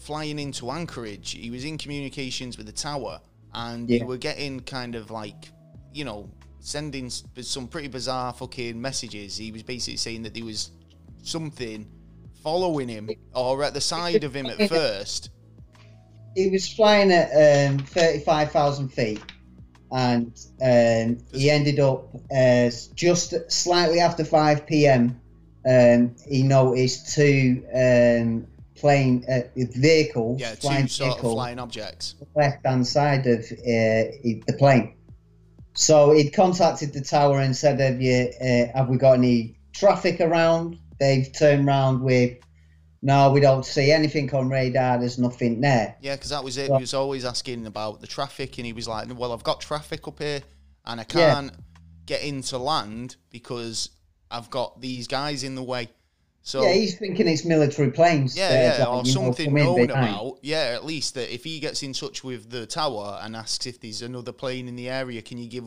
flying into Anchorage, he was in communications with the tower, and they were getting kind of like. You know, sending some pretty bizarre fucking messages. He was basically saying that there was something following him or at the side of him at first. He was flying at 35,000 feet, and he ended up just slightly after 5 p.m. He noticed two vehicles, two sort of flying objects, left-hand side of the plane. So he'd contacted the tower and said, have we got any traffic around? They've turned round with, no, we don't see anything on radar. There's nothing there. Yeah, because that was it. He was always asking about the traffic, and he was like, well, I've got traffic up here, and I can't get into land because I've got these guys in the way. So yeah, he's thinking it's military planes. Yeah, or something known about. Yeah, at least that if he gets in touch with the tower and asks if there's another plane in the area, can you give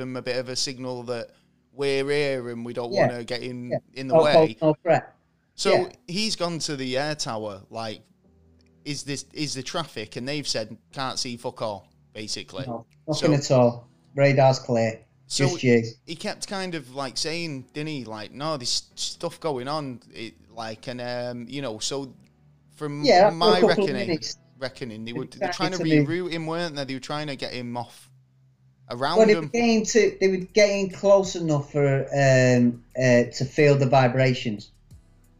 him a bit of a signal that we're here and we don't want to get in the way? So he's gone to the air tower, like, is the traffic? And they've said, can't see fuck all, basically. No, nothing at all. Radar's clear. So he kept kind of like saying, didn't he? Like, no, there's stuff going on. From my reckoning, they were trying to reroute him, weren't they? They were trying to get him off around him. They were getting close enough for to feel the vibrations.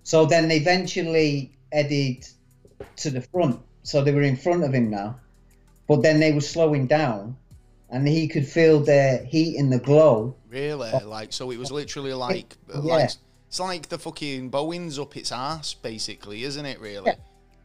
So then they eventually headed to the front. So they were in front of him now, but then they were slowing down. And he could feel the heat and the glow. Really? Like, so it was literally like... it's like the fucking Boeing's up its arse, basically, isn't it, really?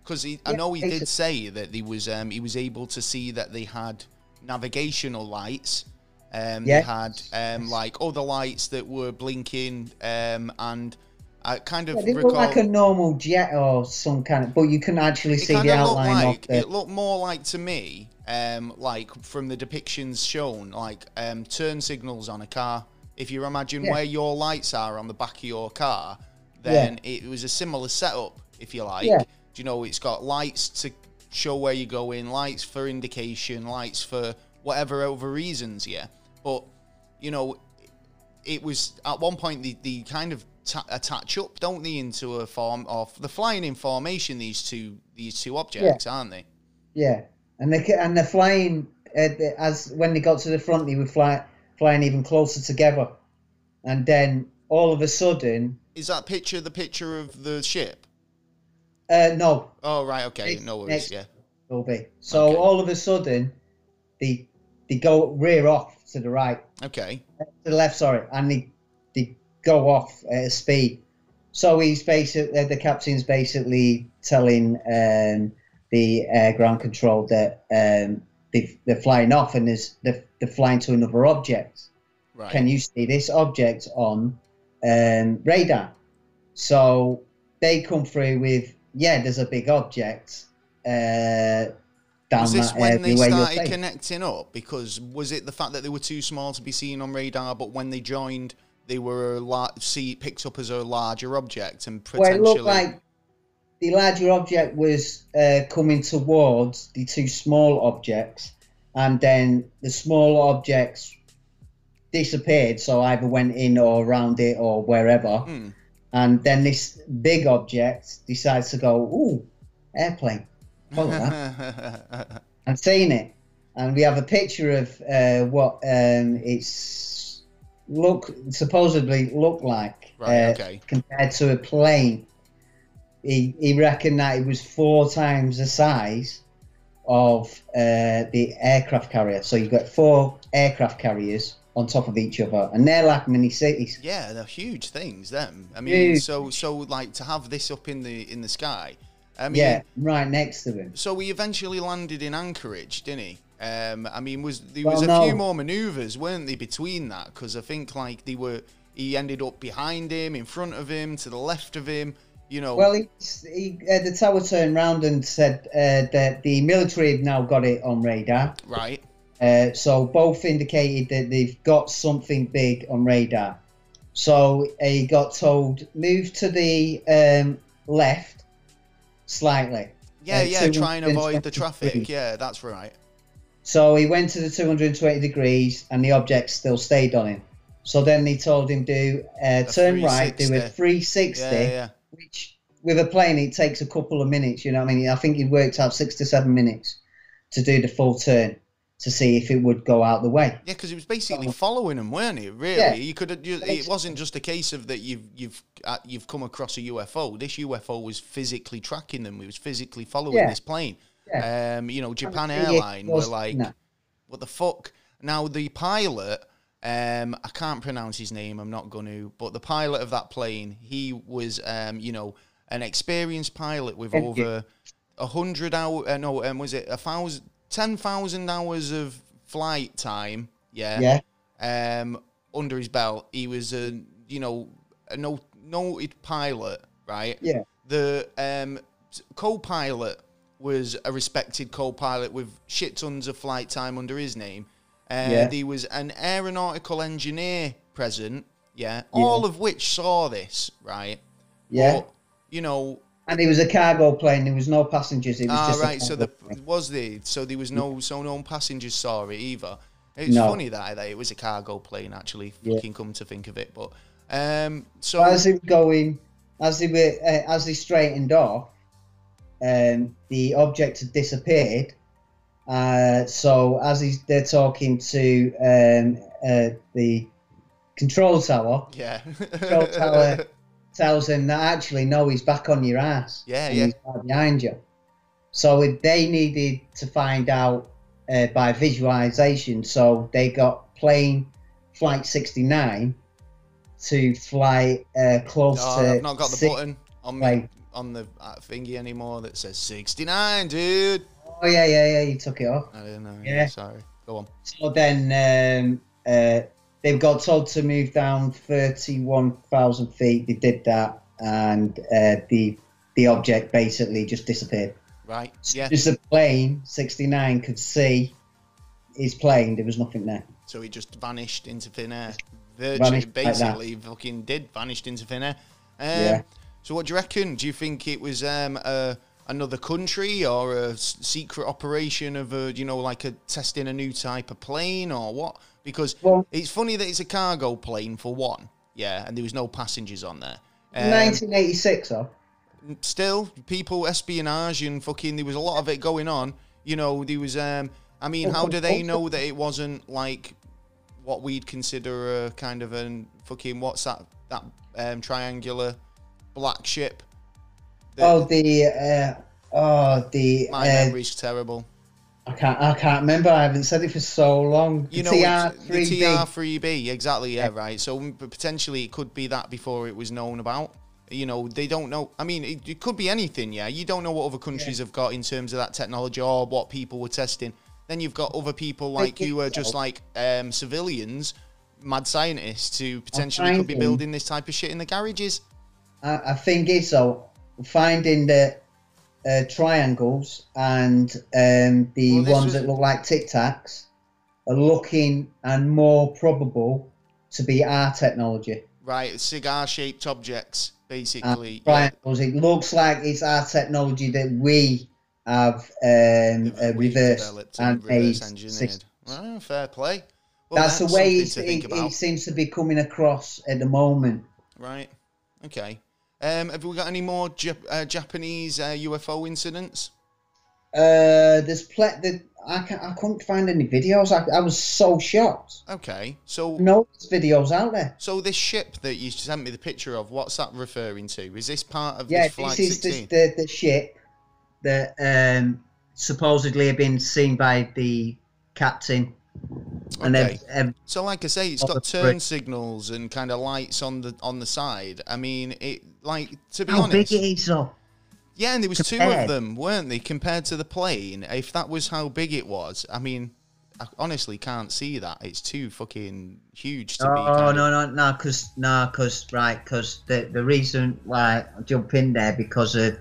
Because I know he did say that he was able to see that they had navigational lights. They had, like, other lights that were blinking and... It looked like a normal jet or some kind of... But you can actually see the outline of it. It looked more like, to me... like from the depictions shown, like turn signals on a car. If you imagine where your lights are on the back of your car, then it was a similar setup, if you like. Do you know, it's got lights to show where you're going, lights for indication, lights for whatever other reasons, But, you know, it was at one point the kind of attach up, don't they, into a form of... They're flying in formation, these two objects, aren't they? Yeah. And they're flying as when they got to the front, they were flying even closer together, and then all of a sudden, is that picture the picture of the ship? No. Oh right, okay, no worries. Yeah, will be. So all of a sudden, they go rear off to the right. Okay. To the left, sorry, and they go off at a speed, So he's basically, the captain's basically telling the ground control that they're flying off and they're flying to another object. Right. Can you see this object on radar? So they come through with, yeah, there's a big object. Was this when they started connecting up? Because was it the fact that they were too small to be seen on radar, but when they joined, they were picked up as a larger object and potentially... Well, it looked like the larger object was coming towards the two small objects, and then the small objects disappeared, so either went in or around it or wherever, and then this big object decides to go, ooh, airplane. Follow that. I'm seeing it, and we have a picture of what it's supposedly looked like, right, okay, compared to a plane. He reckoned that it was 4 times the size of the aircraft carrier. So you've got 4 aircraft carriers on top of each other, and they're like mini cities. Yeah, they're huge things. Them, I mean, huge. so like to have this up in the sky. I mean, yeah, right next to him. So he eventually landed in Anchorage, didn't he? I mean, there was a few more manoeuvres, weren't they, between that? Because I think like he ended up behind him, in front of him, to the left of him. You know. Well, the tower turned round and said that the military have now got it on radar. Right. So both indicated that they've got something big on radar. So he got told move to the left. Slightly. Yeah, yeah, try and avoid the traffic. Degrees. Yeah, that's right. So he went to the 220 degrees and the object still stayed on him. So then they told him do turn right, do a 360, yeah, yeah, which with a plane, it takes a couple of minutes. You know what I mean? I think he worked out 6 to 7 minutes to do the full turn to see if it would go out the way. Yeah, because it was basically following him, weren't it? Really, yeah, you could. It wasn't just a case of that you've come across a UFO. This UFO was physically tracking them. It was physically following, yeah, this plane. Yeah. You know, Japan Airlines were like, what the fuck? Now the pilot, I can't pronounce his name. I'm not going to. But the pilot of that plane, he was, you know, an experienced pilot with over 100 hours. No, was it 1,000? 10,000 hours of flight time, yeah, yeah, under his belt. He was a, you know, a noted pilot, right? Yeah. The co-pilot was a respected co-pilot with shit tons of flight time under his name. Yeah. There was an aeronautical engineer present, yeah, all of which saw this, right? Yeah. But, you know... And it was a cargo plane. There was no passengers. It was just right. So there was no passengers saw it either. It's funny that it was a cargo plane actually. Yeah. Fucking come to think of it, but so as they were going, as they straightened off, the object had disappeared. So as they're talking to the control tower, yeah, control tower. Tells him that actually, no, he's back on your ass. Yeah, yeah. He's right behind you. So if they needed to find out by visualization, so they got plane Flight 69 to fly close to... I've not got the button on the thingy anymore that says 69, dude. Oh, yeah, yeah, yeah, you took it off. I didn't know. Yeah. Sorry. Go on. So then... They've got told to move down 31,000 feet. They did that, and the object basically just disappeared. Right. Yeah. Just the plane 69 could see his plane. There was nothing there. So he just vanished into thin air. Virtually, basically, like fucking vanished into thin air. Yeah. So what do you reckon? Do you think it was another country or a secret operation of a, you know, like a testing a new type of plane or what? Because it's funny that it's a cargo plane for one, yeah, and there was no passengers on there. 1986, though. Still, people, espionage and fucking, there was a lot of it going on. You know, there was, I mean, how do they know that it wasn't like what we'd consider a kind of a fucking, what's that triangular black ship? My memory's terrible. I can't remember. I haven't said it for so long. You know, the TR-3B, exactly. Yeah, right. So potentially it could be that before it was known about. You know, they don't know. I mean, it could be anything, yeah? You don't know what other countries have got in terms of that technology or what people were testing. Then you've got other people like you were just like civilians, mad scientists who potentially could be building this type of shit in the garages. I think it's finding the triangles and the ones that look like Tic Tacs are looking and more probable to be our technology. Right, cigar-shaped objects, basically. Triangles. It looks like it's our technology that we have reversed and reverse engineered. Well, fair play. Well, that's the way it seems to be coming across at the moment. Right. Okay. Have we got any more Japanese UFO incidents? There's I couldn't find any videos. I was so shocked. Okay, so no videos out there. So this ship that you sent me the picture of, what's that referring to? Is this part of this Flight 16? Yeah, this is the ship that supposedly had been seen by the captain. Okay. And so like I say, it's got turn signals and kind of lights on the side. I mean, it like to be honest, how big it is though. Yeah, and there was two of them, weren't they, compared to the plane? If that was how big it was, I mean, I honestly can't see that. It's too fucking huge to be. Oh, no, because the reason why I jump in there because of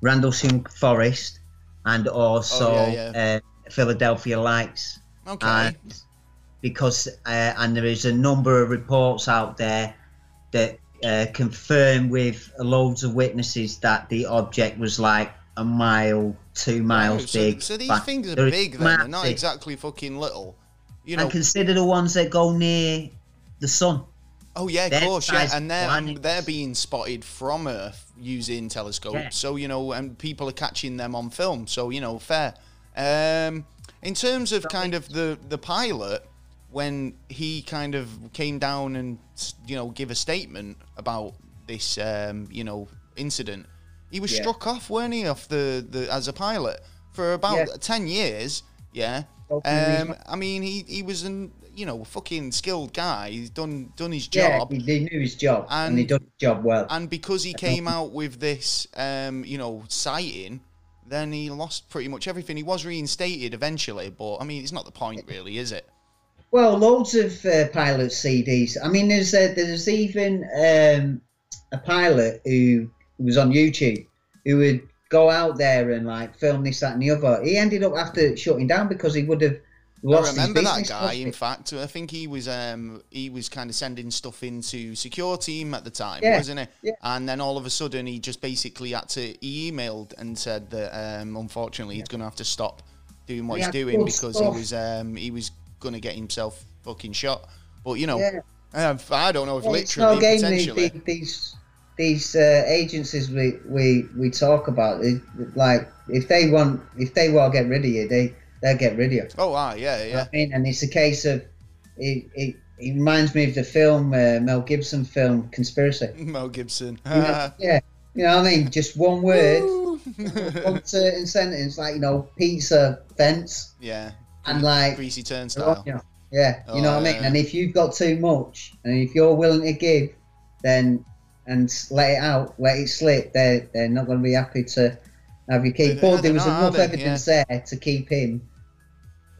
Randlesham Forest and also Philadelphia Lights. Okay. Because and there is a number of reports out there that confirm with loads of witnesses that the object was like a mile, 2 miles big. So these things are big, then. They're not exactly fucking little. You know, and consider the ones that go near the sun. Oh yeah, of course, yeah, and they're being spotted from Earth using telescopes. Yeah. So you know, and people are catching them on film. So you know, fair. In terms of kind of the pilot, when he kind of came down and, you know, give a statement about this, you know, incident, he was struck off, weren't he, off the as a pilot for about 10 years. Yeah. I mean, he was an, you know, fucking skilled guy. He's done his job. Yeah, he knew his job and he done his job well. And because he came out with this, you know, sighting, then he lost pretty much everything. He was reinstated eventually, but I mean, it's not the point really, is it? Well, loads of pilot CDs. I mean, there's even a pilot who was on YouTube who would go out there and like film this, that, and the other. He ended up after shutting down because he would have lost. I remember his business, that guy. In fact, I think he was kind of sending stuff into Secure Team at the time, wasn't he? Yeah. And then all of a sudden, he just basically had to. He emailed and said that unfortunately, he's going to have to stop doing what he's doing because he was going to get himself fucking shot, but you know, I don't know if literally potentially these agencies we talk about, like if they want to get rid of you, they'll get rid of you. Oh wow, yeah. I mean, and it's a case of it reminds me of the film Mel Gibson film Conspiracy. Mel Gibson, you know what I mean? Just one word, one certain sentence, like you know, pizza fence. Yeah. And like greasy turnstile, you know what I mean. And if you've got too much, and if you're willing to give, then and let it out, let it slip, they're not going to be happy to have you keep. But there was enough evidence there to keep him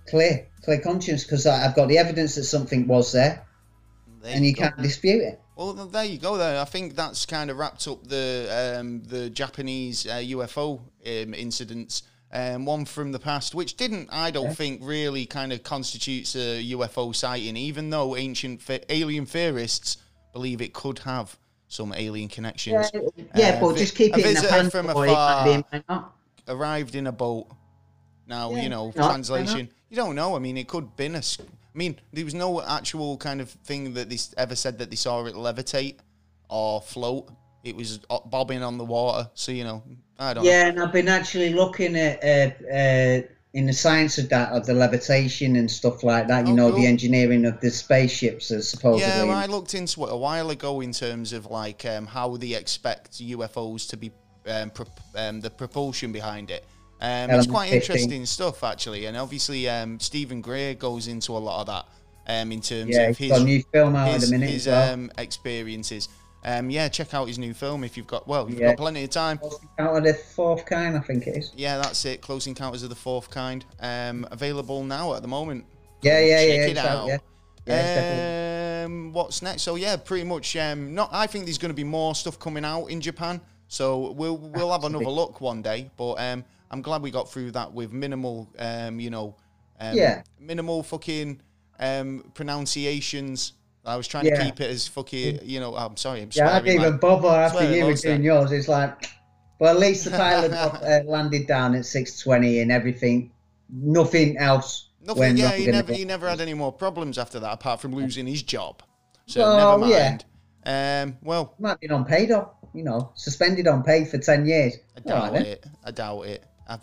clear conscience, because I've got the evidence that something was there and you can't dispute it. Well, there you go. Then I think that's kind of wrapped up the Japanese UFO incidents. One from the past, which didn't, I don't think, really kind of constitutes a UFO sighting, even though ancient alien theorists believe it could have some alien connections. Yeah, but just keep it in the hand from afar. Arrived in a boat. Now, you know, translation. You don't know. I mean, it could have been a... I mean, there was no actual kind of thing that they ever said that they saw it levitate or float. It was bobbing on the water, so, you know, I don't know. Yeah, and I've been actually looking at, in the science of that, of the levitation and stuff like that, you know, cool. The engineering of the spaceships, as supposedly. Yeah, well, I looked into it a while ago in terms of, like, how they expect UFOs to be, the propulsion behind it. It's quite interesting stuff, actually, and obviously Stephen Greer goes into a lot of that in terms of his experiences. Yeah, check out his new film if you've got, well, you've got plenty of time. Close Encounters of the Fourth Kind, I think it is. Yeah, that's it. Close Encounters of the Fourth Kind. Available now at the moment. Yeah, yeah, yeah. Check it out. Yeah. Yeah, what's next? So yeah, pretty much. I think there's going to be more stuff coming out in Japan. So we'll have another look one day. But I'm glad we got through that with minimal, minimal fucking pronunciations. I was trying to keep it as fucking, I'm sorry. I'm swearing, I even Bobo after you were doing yours. It's like, well, at least the pilot landed down at 6:20 and everything. Nothing else. Nothing. Yeah, he never had any more problems after that, apart from losing his job. So never mind. Yeah. Well, might be on paid off. You know, suspended on pay for 10 years. I doubt it. I doubt it. I've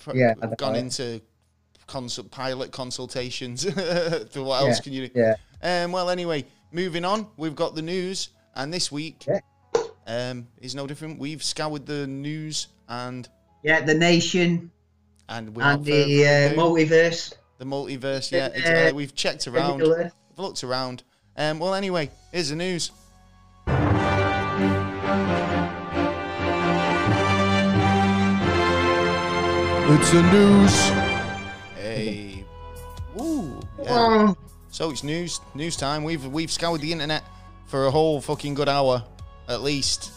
gone into pilot consultations. For what else can you do? Yeah. Well, anyway. Moving on, we've got the news, and this week is no different. We've scoured the news and... Yeah, the nation. And the multiverse. The multiverse, yeah. Exactly. We've checked around. We've looked around. Well, anyway, here's the news. It's the news. Hey. Ooh. Yeah. So it's news time. We've scoured the internet for a whole fucking good hour, at least.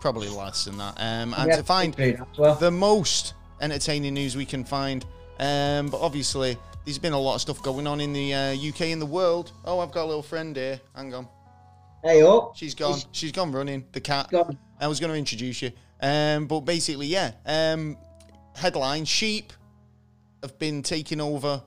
Probably less than that. And to find the most entertaining news we can find. But obviously, there's been a lot of stuff going on in the UK and the world. Oh, I've got a little friend here. Hang on. Hey, oh. She's gone. She's gone running. The cat. Gone. I was going to introduce you. But basically, yeah. Headline: sheep have been taking over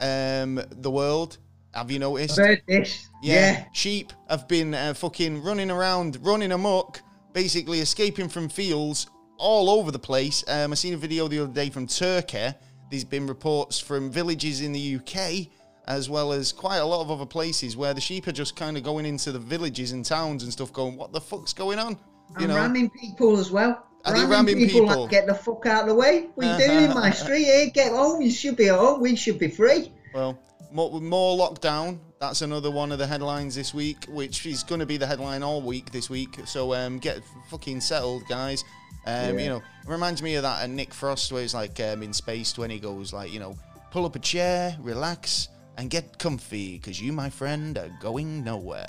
the world. Have you noticed? I've heard this. Yeah. Sheep have been fucking running around, running amok, basically escaping from fields all over the place. I seen a video the other day from Turkey. There's been reports from villages in the UK, as well as quite a lot of other places where the sheep are just kind of going into the villages and towns and stuff going, what the fuck's going on? You know? Ramming people as well. Are they ramming people? Like, get the fuck out of the way. What are you doing in my street here? Get home. You should be at home. We should be free. Well, more lockdown. That's another one of the headlines this week, which is going to be the headline all week this week. So get fucking settled, guys. You know, it reminds me of that Nick Frost, where he's like in Space, when he goes like, you know, pull up a chair, relax, and get comfy, because you, my friend, are going nowhere.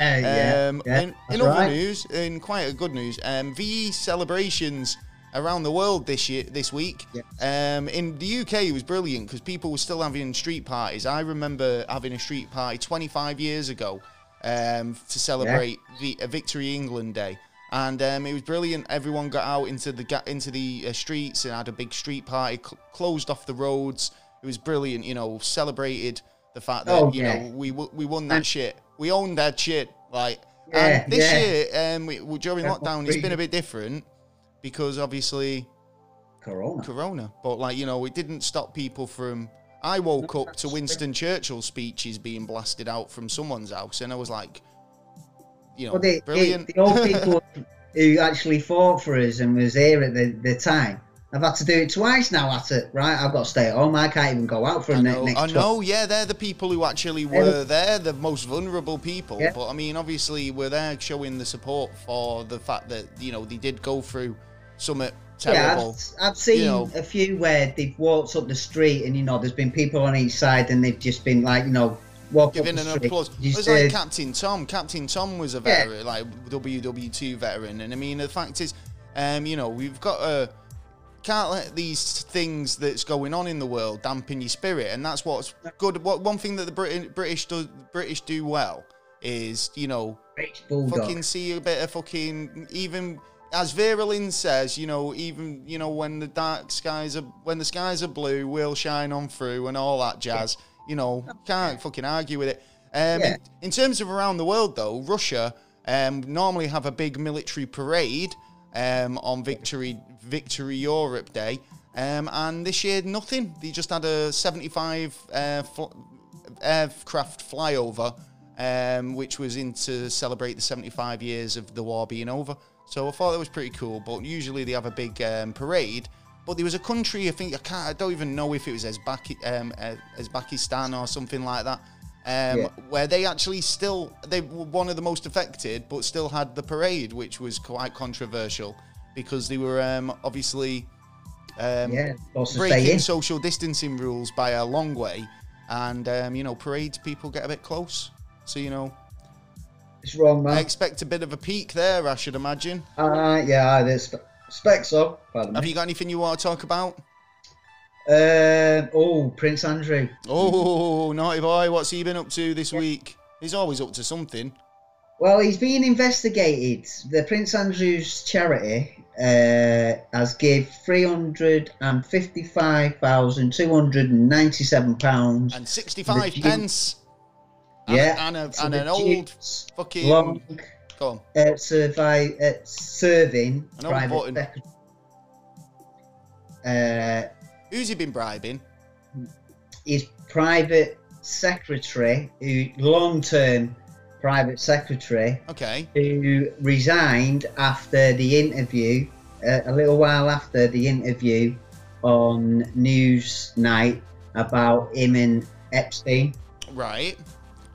In other news, in quite a good news, VE celebrations around the world this week. Yes. In the UK, it was brilliant because people were still having street parties. I remember having a street party 25 years ago to celebrate Victory England Day. And it was brilliant. Everyone got out into the streets and had a big street party, closed off the roads. It was brilliant, you know, celebrated the fact that, you know, we won that shit. We owned that shit. Like, and this year, during lockdown, it's been a bit different because, obviously, Corona. But, like, you know, it didn't stop people from... I woke up to Winston Churchill's speeches being blasted out from someone's house, and I was like, you know, well, brilliant. The old people who actually fought for us and was here at the time... I've had to do it twice now, I've got to stay at home. I can't even go out for a next I know, yeah, they're the people who actually were there, the most vulnerable people. Yeah. But, I mean, obviously, we're there showing the support for the fact that, you know, they did go through something terrible. Yeah, I've seen a few where they've walked up the street and, you know, there's been people on each side and they've just been, like, you know, walking up the street. Giving an applause. It was like Captain Tom. Captain Tom was a veteran, like, WW2 veteran. And, I mean, the fact is, you know, we've got a... Can't let these things that's going on in the world dampen your spirit, and that's what's good. One thing that the British do well is, you know, fucking see a bit of fucking, even as Vera Lynn says, you know, even, you know, when the skies are blue, we'll shine on through and all that jazz. You know, can't fucking argue with it. In terms of around the world, though, Russia normally have a big military parade on Victory Europe Day, and this year nothing. They just had a 75 aircraft flyover, which was in to celebrate the 75 years of the war being over. So I thought that was pretty cool. But usually they have a big parade. But there was a country, I don't even know if it was Uzbekistan or something like that, where they actually still, they were one of the most affected, but still had the parade, which was quite controversial because they were obviously breaking social distancing rules by a long way. And, you know, parades people get a bit close. So, you know, it's wrong, man. I expect a bit of a peak there, I should imagine. Yeah, I expect so. Have you got anything you want to talk about? Oh, Prince Andrew. Oh, naughty boy. What's he been up to this week? He's always up to something. Well, he's being investigated. The Prince Andrew's charity has gave £355,297 and 65 pence. And an old fucking long serving private secretary. Who's he been bribing? His private secretary, long-term private secretary, who resigned after the interview, a little while after the interview on Newsnight about him and Epstein. Right.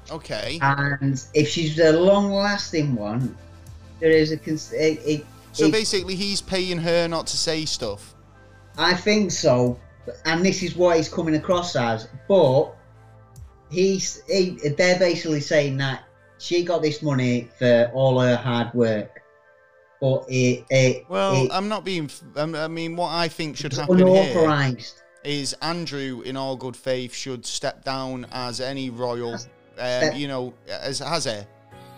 Okay. And if she's a long-lasting one, there is a... So basically he's paying her not to say stuff? I think so. And this is what he's coming across as. But they're basically saying that she got this money for all her hard work. But I'm not being... I mean, what I think should happen here is Andrew, in all good faith, should step down as any royal... you know, as a,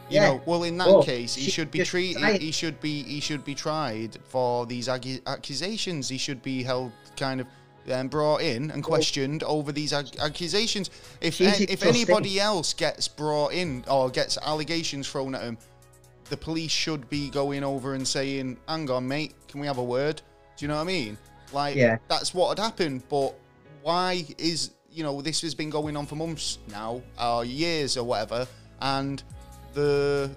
you know, well, in that case, he should be treated. He should be tried for these accusations. He should be held kind of brought in and questioned over these accusations. If anybody else gets brought in or gets allegations thrown at him, the police should be going over and saying, "Hang on, mate, can we have a word?" Do you know what I mean? Like, that's what had happened. But why is... You know, this has been going on for months now, or years or whatever, and the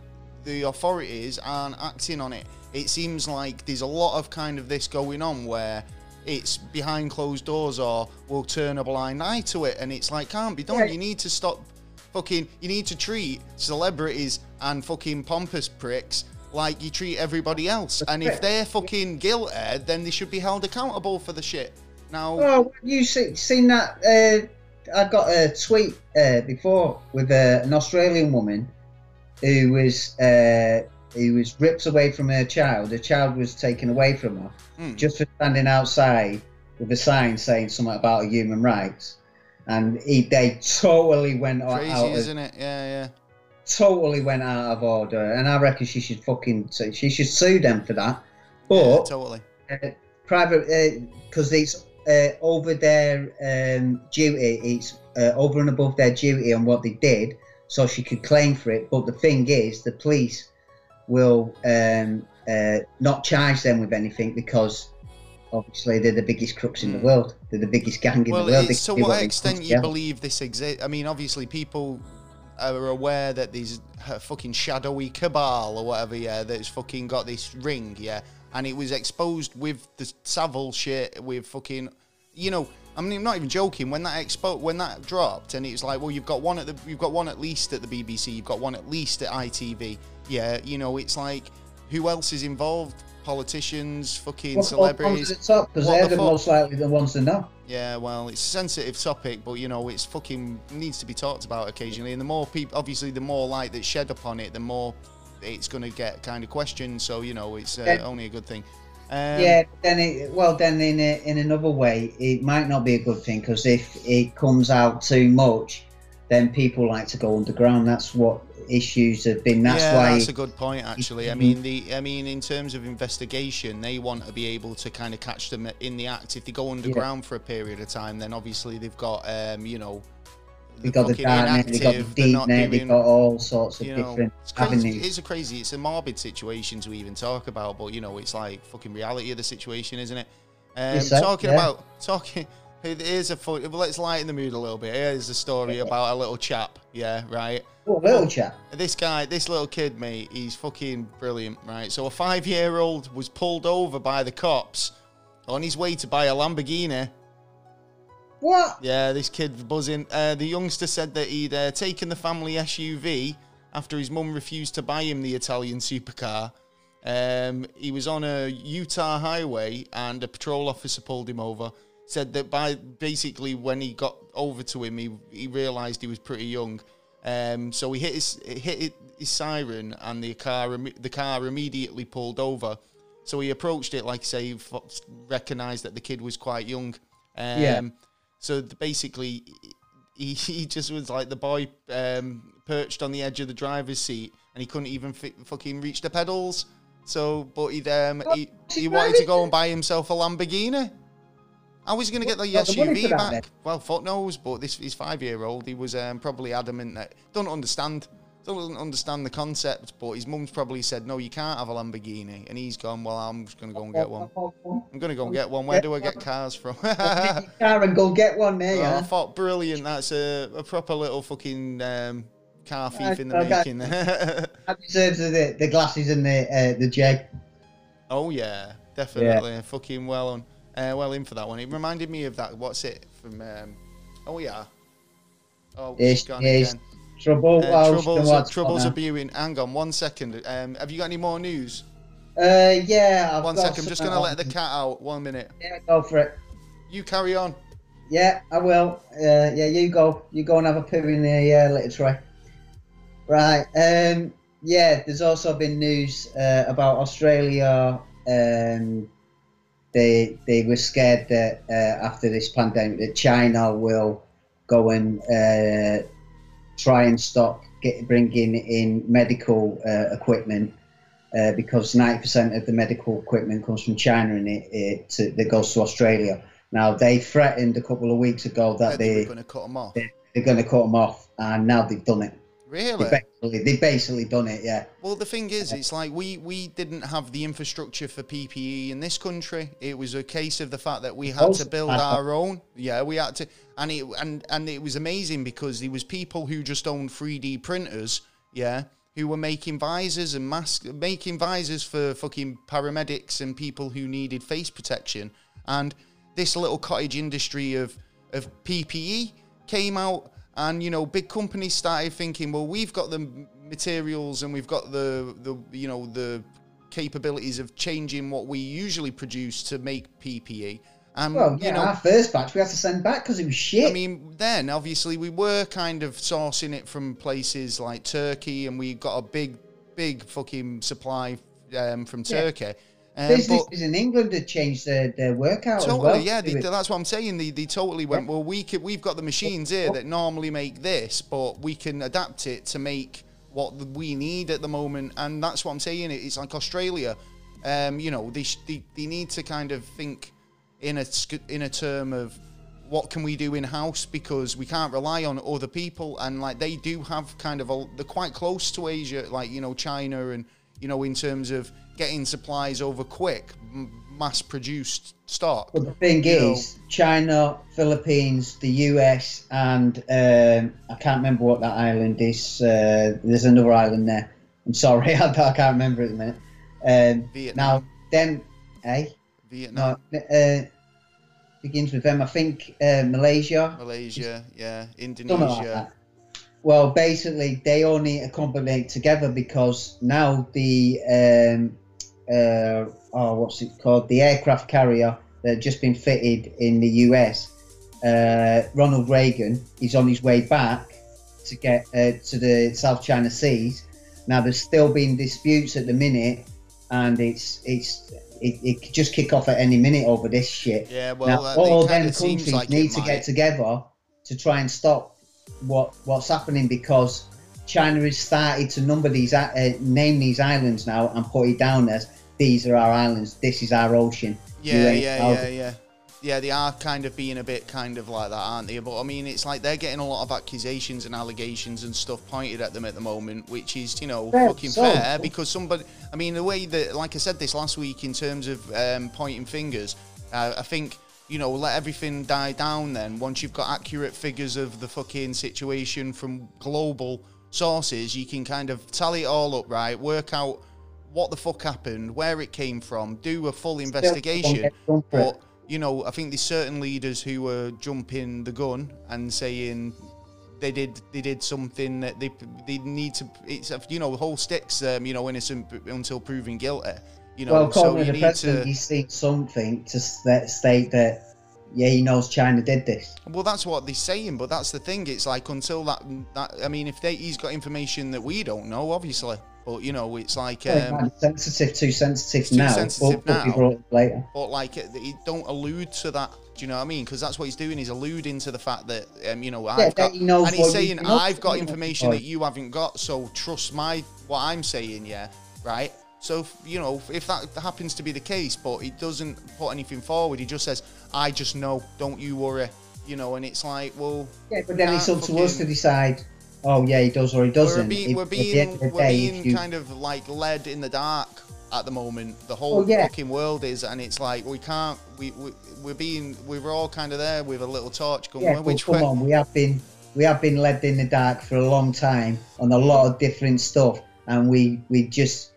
authorities aren't acting on it. It seems like there's a lot of kind of this going on where it's behind closed doors or we'll turn a blind eye to it, and it's like, can't be done. You need to stop fucking... You need to treat celebrities and fucking pompous pricks like you treat everybody else, and if they're fucking guilty, then they should be held accountable for the shit. Now, oh, you seen that? I got a tweet before with an Australian woman who was ripped away from her child. Her child was taken away from her just for standing outside with a sign saying something about human rights, and they totally went crazy, isn't it? Yeah. Totally went out of order, and I reckon she should fucking sue them for that. But yeah, totally. Private, because it's over their duty, it's over and above their duty on what they did, so she could claim for it. But the thing is, the police will not charge them with anything because obviously they're the biggest crooks in the world, they're the biggest gang in the world. To what extent you believe this exists? I mean, obviously, people are aware that there's a fucking shadowy cabal or whatever, that's fucking got this ring, and it was exposed with the Savile shit, with fucking, you know, I mean, I'm not even joking. When that dropped, and it was like, well, you've got one at least at the BBC, you've got one at least at ITV. Yeah, you know, it's like, who else is involved? Politicians, fucking celebrities. At the top, because they're the most likely the ones to know. Yeah, well, it's a sensitive topic, but you know, it's fucking needs to be talked about occasionally. And the more people, obviously, the more light that's shed upon it, the more it's going to get kind of questioned, so you know it's only a good thing. Then in another way, it might not be a good thing, because if it comes out too much, then people like to go underground. That's what issues have been. That's a good point, actually. I mean, in terms of investigation, they want to be able to kind of catch them in the act. If they go underground for a period of time, then obviously they've got you know, they got the dark net, they got the deep net, they got all sorts of different avenues. It's a morbid situation to even talk about, but you know, it's like fucking reality of the situation, isn't it? Here's a fun... Let's lighten the mood a little bit. Here's a story about a little chap. Yeah, right. Oh, little chap. This guy, this little kid, mate, he's fucking brilliant, right? So a 5-year-old was pulled over by the cops on his way to buy a Lamborghini. What? Yeah, this kid buzzing. The youngster said that he'd taken the family SUV after his mum refused to buy him the Italian supercar. He was on a Utah highway and a patrol officer pulled him over. Said that basically when he got over to him, he realised he was pretty young. So he hit his siren and the car immediately pulled over. So he approached it, like I say, he recognised that the kid was quite young. So basically, he just was like the boy perched on the edge of the driver's seat, and he couldn't even fucking reach the pedals. So, but he wanted to go and buy himself a Lamborghini. How was he going to get the SUV back? Then? Well, fuck knows. But his 5-year-old, he was probably adamant that doesn't understand the concept. But his mum's probably said, "No, you can't have a Lamborghini," and he's gone, "Well, I'm just going to go and get one. I'm going to go and get one. Where do I get cars from?" Car and go get one there. Yeah. I thought brilliant. That's a proper little fucking car thief in the making. That deserves the glasses and the jag. Oh yeah, definitely. Yeah. Fucking well on. Well in for that one. It reminded me of that. What's it from? Oh yeah. Oh, it's gone again. Trouble. Troubles are brewing. Hang on, 1 second. Have you got any more news? Yeah. I've 1 second. I'm just gonna let the cat out. 1 minute. Yeah, go for it. You carry on. Yeah, I will. Yeah, you go. You go and have a poo in the litter tray. Right. Yeah. There's also been news about Australia. They were scared that after this pandemic that China will go and try and stop bringing in medical equipment because 90% of the medical equipment comes from China and it goes to Australia. Now, they threatened a couple of weeks ago that they're going to cut them off. They're going to cut them off, and now they've done it. Really? They basically done it, yeah. Well, the thing is, it's like we didn't have the infrastructure for PPE in this country. It was a case of the fact that we had to build our own. Yeah, we had to, and it was amazing because there was people who just owned 3D printers, yeah, who were making visors and masks, making visors for fucking paramedics and people who needed face protection. And this little cottage industry of PPE came out. And, you know, big companies started thinking, well, we've got the materials and we've got the capabilities of changing what we usually produce to make PPE. And, well, yeah, you know, our first batch we had to send back because it was shit. I mean, then, obviously, we were kind of sourcing it from places like Turkey and we got a big, big fucking supply from Turkey. Businesses in England had changed their workout totally, as well. Yeah, that's what I'm saying. They totally went, well, we've got the machines here that normally make this, but we can adapt it to make what we need at the moment. And that's what I'm saying. It's like Australia, you know, they need to kind of think in a term of what can we do in-house because we can't rely on other people. And, like, they do have kind of they're quite close to Asia, like, you know, China and, you know, in terms of getting supplies over quick, mass-produced stock. Well, the thing is, China, Philippines, the US, and I can't remember what that island is. There's another island there. I'm sorry, I can't remember it at the minute. Vietnam. Now, them, eh? Vietnam. No, begins with them, I think, Malaysia. Malaysia, yeah, Indonesia. Well, basically, they all need to combine together because now the what's it called? The aircraft carrier that just been fitted in the US, Ronald Reagan, he's on his way back to get to the South China Seas. Now there's still been disputes at the minute, and it could just kick off at any minute over this shit. Yeah, well, now, all them countries like need to get together to try and stop what's happening because China has started to name these islands now and put it down as these are our islands, this is our ocean. Yeah, they are kind of being a bit kind of like that, aren't they? But I mean, it's like they're getting a lot of accusations and allegations and stuff pointed at them at the moment, which is, you know, fair because somebody, I mean, the way that, like I said this last week in terms of pointing fingers, I think, you know, let everything die down then. Once you've got accurate figures of the fucking situation from global sources, you can kind of tally it all up, right? Work out what the fuck happened, where it came from, do a full investigation. But you know, I think there's certain leaders who were jumping the gun and saying they did something that they need to. It's, you know, the whole sticks, you know, innocent until proven guilty. You know, well, so you need to. He's seen something to state that. Yeah, he knows China did this. Well, that's what they're saying, but that's the thing. It's like until that I mean, if he's got information that we don't know, obviously. But you know, it's like too sensitive now. But brought later. But like, it don't allude to that. Do you know what I mean? Because that's what he's doing. He's alluding to the fact that you know, he's saying I've got information that you haven't got. So trust what I'm saying. Yeah, right. So you know, if that happens to be the case, but he doesn't put anything forward. He just says, I just know, don't you worry, you know, and it's like, well... Yeah, but then it's up to us to decide, oh, yeah, he does or he doesn't. We're being kind of, like, led in the dark at the moment, the whole fucking world is, and it's like, we can't, we're all kind of there with a little torch going, we have been led in the dark for a long time on a lot of different stuff, and we just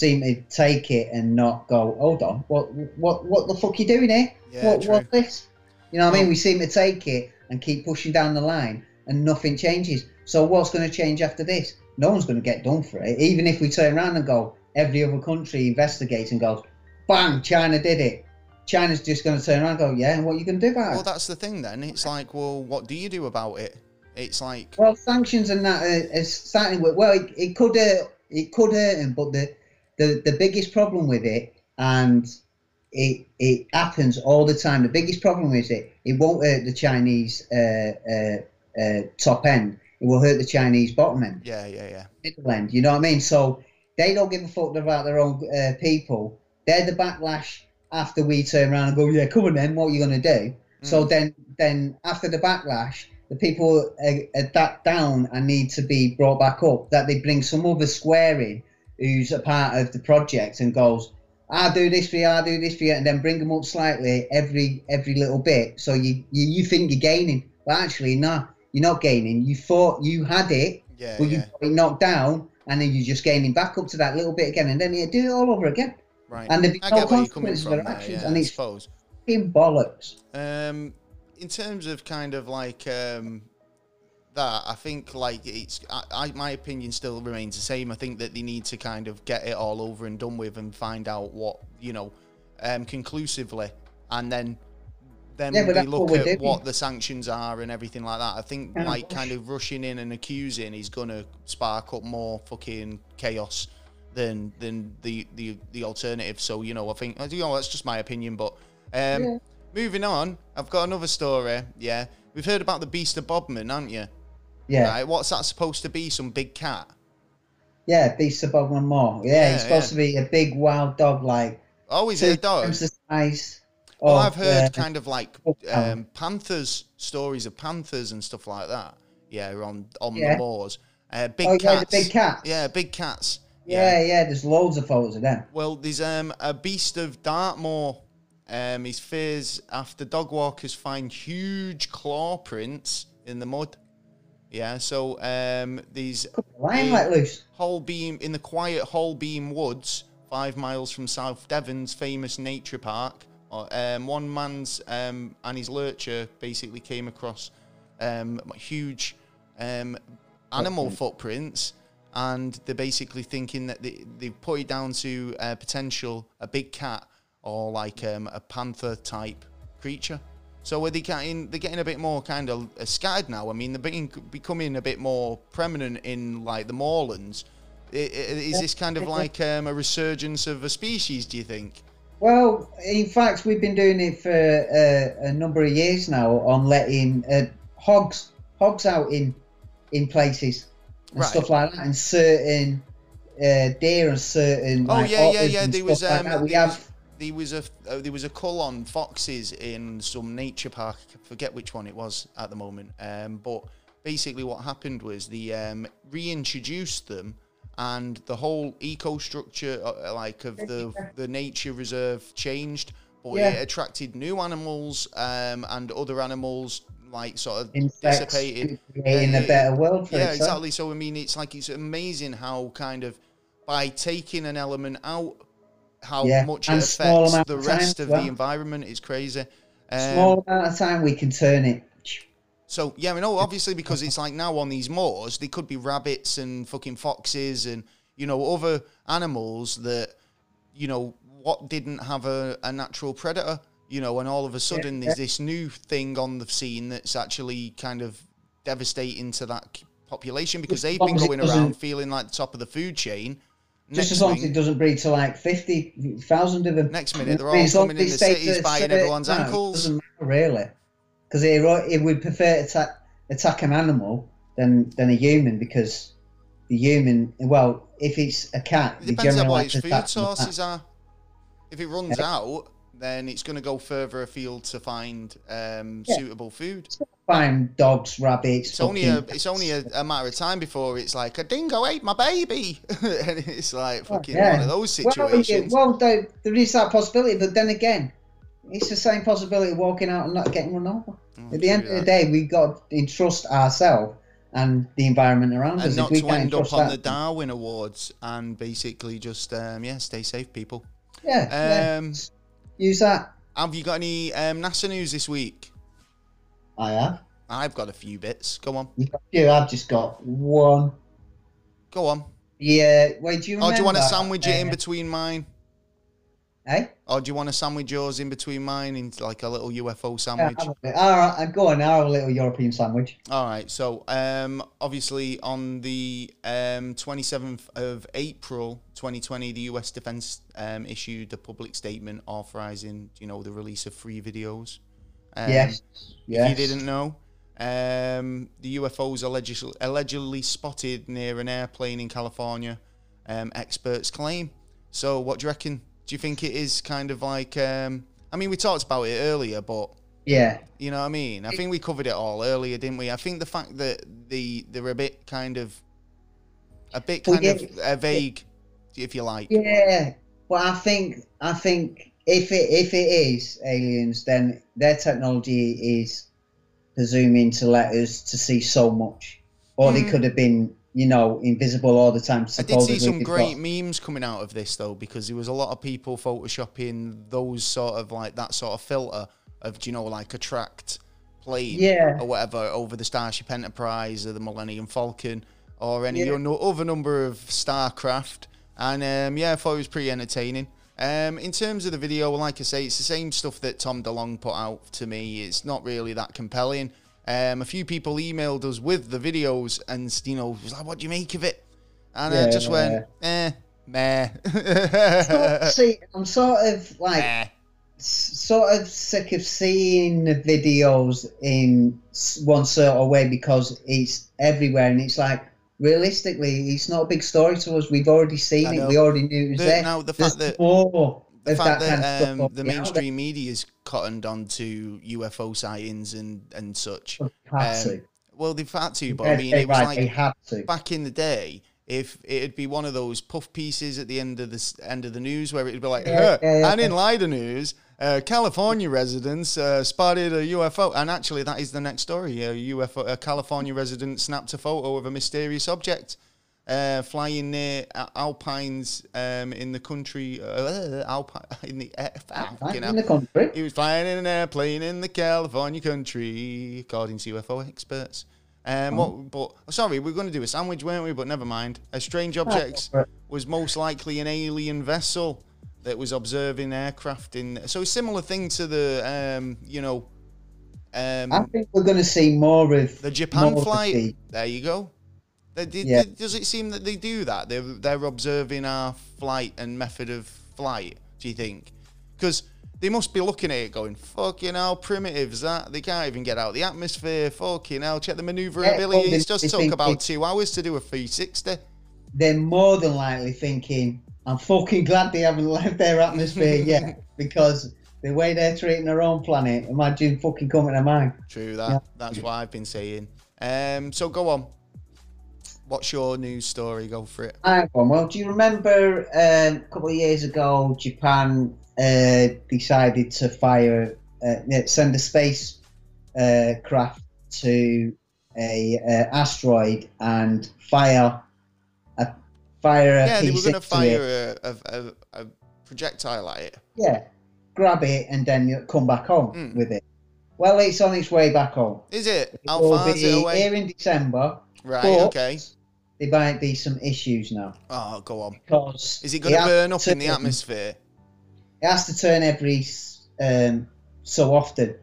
seem to take it and not go, hold on, what the fuck are you doing here? Yeah, what's this? You know what I mean? We seem to take it and keep pushing down the line and nothing changes. So what's going to change after this? No one's going to get done for it. Even if we turn around and go, every other country investigates and goes, bang, China did it. China's just going to turn around and go, yeah, and what are you going to do about it? Well, that's the thing then. It's like, well, what do you do about it? It's like... Well, sanctions and that are starting with... Well, it could... It could hurt him, but the biggest problem with it, and it happens all the time, the biggest problem with it, it won't hurt the Chinese top end. It will hurt the Chinese bottom end. Yeah. Middle end, you know what I mean? So they don't give a fuck about their own people. They're the backlash after we turn around and go, yeah, come on then, what are you going to do? Mm. So then after the backlash... The people are that down and need to be brought back up, that they bring some other square in who's a part of the project and goes, I'll do this for you, I'll do this for you, and then bring them up slightly every little bit. So you think you're gaining, but actually no, you're not gaining. You thought you had it, but you got it knocked down, and then you're just gaining back up to that little bit again, and then you do it all over again. Right. And there'd be no consequences for their actions, and it's fucking bollocks. In terms of kind of like that, I think like my opinion still remains the same. I think that they need to kind of get it all over and done with and find out what, you know, conclusively. And then we look at what the sanctions are and everything like that. I think like kind of rushing in and accusing is going to spark up more fucking chaos than the alternative. So, you know, I think, you know, that's just my opinion, but... Moving on, I've got another story, yeah. We've heard about the Beast of Bodmin, haven't you? Yeah. Right, what's that supposed to be, some big cat? Yeah, Beast of Bodmin Moor. Yeah, it's supposed to be a big wild dog, like... Oh, is it a dog? Well, I've heard kind of like panthers, stories of panthers and stuff like that. Yeah, on the moors. Big cats. Yeah, big cats. Yeah, big cats. Yeah, there's loads of photos of them. Well, there's a Beast of Dartmoor. His fears after dog walkers find huge claw prints in the mud. Yeah, so these Holbeam in the quiet Holbeam Woods, 5 miles from South Devon's famous nature park. One man's and his lurcher basically came across huge animal footprints, and they're basically thinking that they put it down to a big cat. Or like a panther type creature. So where they're getting a bit more kind of scattered now. I mean, they're becoming a bit more prominent in like the moorlands. Is this kind of like a resurgence of a species, do you think? Well, in fact, we've been doing it for a number of years now on letting hogs out in places and stuff like that, and certain deer and certain. Oh like, yeah. There was there was a cull on foxes in some nature park. I forget which one it was at the moment. But basically what happened was they reintroduced them, and the whole eco-structure of the nature reserve changed. But it attracted new animals and other animals like sort of dissipated. Creating a better world for itself. Exactly. So, I mean, it's amazing how kind of by taking an element out how much it affects the rest of the environment is crazy. Small amount of time we can turn it. So, yeah, we know, obviously, because it's like now on these moors, they could be rabbits and fucking foxes and, you know, other animals that, you know, what didn't have a natural predator, you know, and all of a sudden there's this new thing on the scene that's actually kind of devastating to that population because they've been going around feeling like the top of the food chain. Just as long as it doesn't breed to like 50,000 of them. Next minute, they're all coming in the cities, biting everyone's ankles. It doesn't matter, really. Because it would prefer to attack an animal than a human, because the human, well, if it's a cat, it depends on what its food sources are. If it runs out, then it's going to go further afield to find suitable food. Find dogs, rabbits. It's only a matter of time before it's like a dingo ate my baby, and it's like fucking one of those situations. Well, there is that possibility, but then again, it's the same possibility of walking out and not getting run over. At the end of the day, we've got to entrust ourselves and the environment around us. And not to end up on the Darwin Awards and basically just, stay safe, people. Yeah, use that. Have you got any NASA news this week? I have. I've got a few bits. Go on. Yeah, I've just got one. Go on. Yeah, wait, do you remember? Or do you want to sandwich it in between mine? Eh? Or do you want to sandwich yours in between mine in like a little UFO sandwich? Yeah, all right, go on, have a little European sandwich. All right, so obviously on the 27th of April 2020, the US Defense issued a public statement authorizing, you know, the release of free videos. Yes. If you didn't know, the UFOs allegedly spotted near an airplane in California, experts claim. So what do you reckon? Do you think it is kind of like, I mean, we talked about it earlier, but you know what I mean? I think we covered it all earlier, didn't we? I think the fact that they're a bit kind of vague, if you like. Yeah, well, I think if it is aliens, then their technology is presuming to let us to see so much, or they could have been, you know, invisible all the time. I did see some great memes coming out of this, though, because there was a lot of people photoshopping those sort of, like, that sort of filter of, you know, like a tracked plane or whatever over the Starship Enterprise or the Millennium Falcon or any other number of StarCraft. And, I thought it was pretty entertaining. In terms of the video, like I say, it's the same stuff that Tom DeLonge put out to me. It's not really that compelling. A few people emailed us with the videos and, you know, was like, what do you make of it? And I just went, meh. See, I'm sort of like, sort of sick of seeing the videos in one sort of way because it's everywhere and it's like, realistically, it's not a big story to us. We've already seen it. We already knew it was there. Now, the fact that the mainstream media is cottoned onto UFO sightings and such. Well, they've had to, but I mean, it was like back in the day, if it'd be one of those puff pieces at the end of the news where it'd be like, and in Lider News, California residents spotted a UFO. And actually, that is the next story. A California resident snapped a photo of a mysterious object flying near Alpines in the country. He was flying in an airplane in the California country, according to UFO experts. We're going to do a sandwich, weren't we? But never mind. A strange object was most likely an alien vessel that was observing aircraft in. So a similar thing to the, I think we're going to see more of the Japan flight. There you go. Does it seem that they do that? They're observing our flight and method of flight, do you think? Because they must be looking at it going, fucking hell, primitive is that? They can't even get out of the atmosphere. Fucking hell, check the manoeuvrability. It's just took about 2 hours to do a 360. They're more than likely thinking, I'm fucking glad they haven't left their atmosphere yet, because the way they're treating their own planet, imagine fucking coming to mine. True that. Yeah. That's what I've been saying. So go on. What's your news story? Go for it. Well, do you remember a couple of years ago, Japan decided to send a space craft to an asteroid and fire a P6 to it. Yeah, they were going to fire a projectile at it. Yeah, grab it and then you come back home with it. Well, it's on its way back home. Is it? How far is it away? Here in December. Right, okay. There might be some issues now. Oh, go on. Because is it going to burn up in the atmosphere? It has to turn every so often.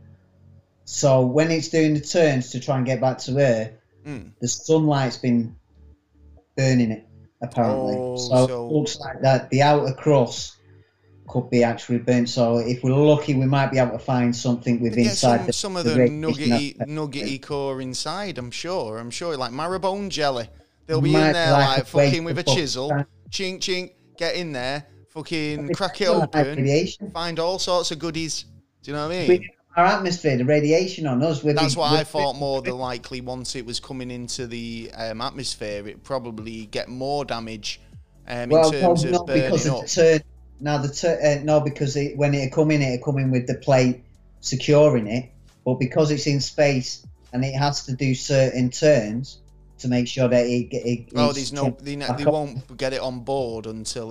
So when it's doing the turns to try and get back to Earth, the sunlight's been burning it, apparently. Oh, so it looks like that the outer crust could be actually burnt. So if we're lucky, we might be able to find something with inside. Some of the nuggety core inside, I'm sure. I'm sure, like marrowbone jelly. They'll be in there like fucking with a chisel. Chink, chink, get in there, fucking crack it open, find all sorts of goodies. Do you know what I mean? Our atmosphere, the radiation on us. That's what I thought more than likely once it was coming into the atmosphere, it'd probably get more damage in terms of burning up. No, because when it'll come in with the plate securing it. But because it's in space and it has to do certain turns to make sure that it they won't get it on board until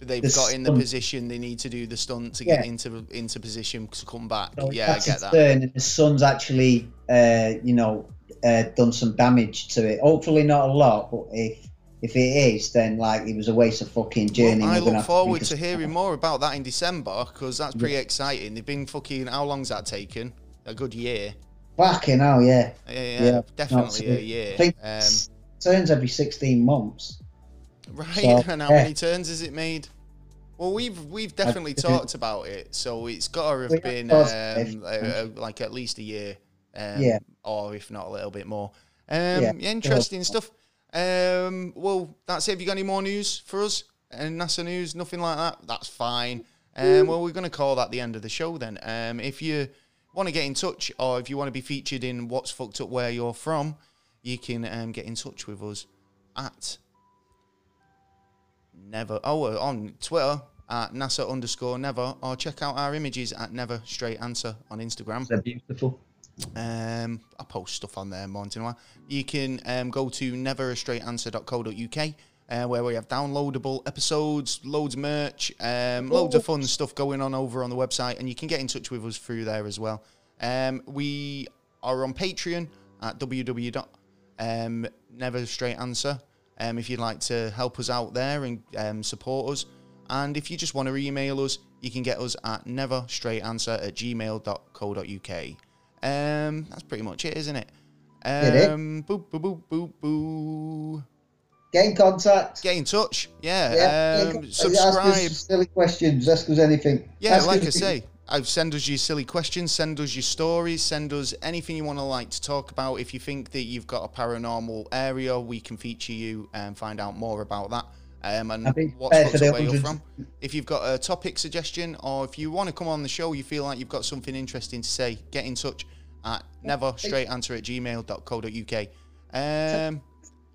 they've got in the position they need to do the stunt to get into position to come back. So yeah, I get that. And the sun's actually, done some damage to it. Hopefully not a lot, but if it is, then like it was a waste of fucking journey. Well, I look forward to hearing more about that in December because that's pretty exciting. They've been fucking. How long's that taken? A good year. Fucking hell, yeah. Yeah, definitely a year. I think turns every 16 months. Right, so, and how many turns has it made? Well, we've definitely talked about it, so it's got to have been like at least a year, or if not a little bit more. Interesting stuff. Well, that's it. Have you got any more news for us? NASA news, nothing like that. That's fine. Well, we're going to call that the end of the show then. If you want to get in touch, or if you want to be featured in What's Fucked Up Where You're From, you can get in touch with us at on Twitter at NASA_never, or check out our images at Never Straight Answer on Instagram. They're beautiful. I post stuff on there more in a while. You can go to neverastraightanswer.co.uk where we have downloadable episodes, loads of merch, loads of fun stuff going on over on the website, and you can get in touch with us through there as well. We are on Patreon at www.neverastraightanswer. If you'd like to help us out there and support us. And if you just want to email us, you can get us at neverstraightanswer@gmail.co.uk. That's pretty much it, isn't it? Boop, boop, boop, boop, boop. Get in contact. Get in touch. Yeah. Subscribe. Ask us silly questions. Ask us anything. Yeah, ask like I say, send us your silly questions. Send us your stories. Send us anything you want to talk about. If you think that you've got a paranormal area, we can feature you and find out more about that. And what's where you're from. If you've got a topic suggestion, or if you want to come on the show, you feel like you've got something interesting to say, get in touch at neverstraightanswer@gmail.co.uk.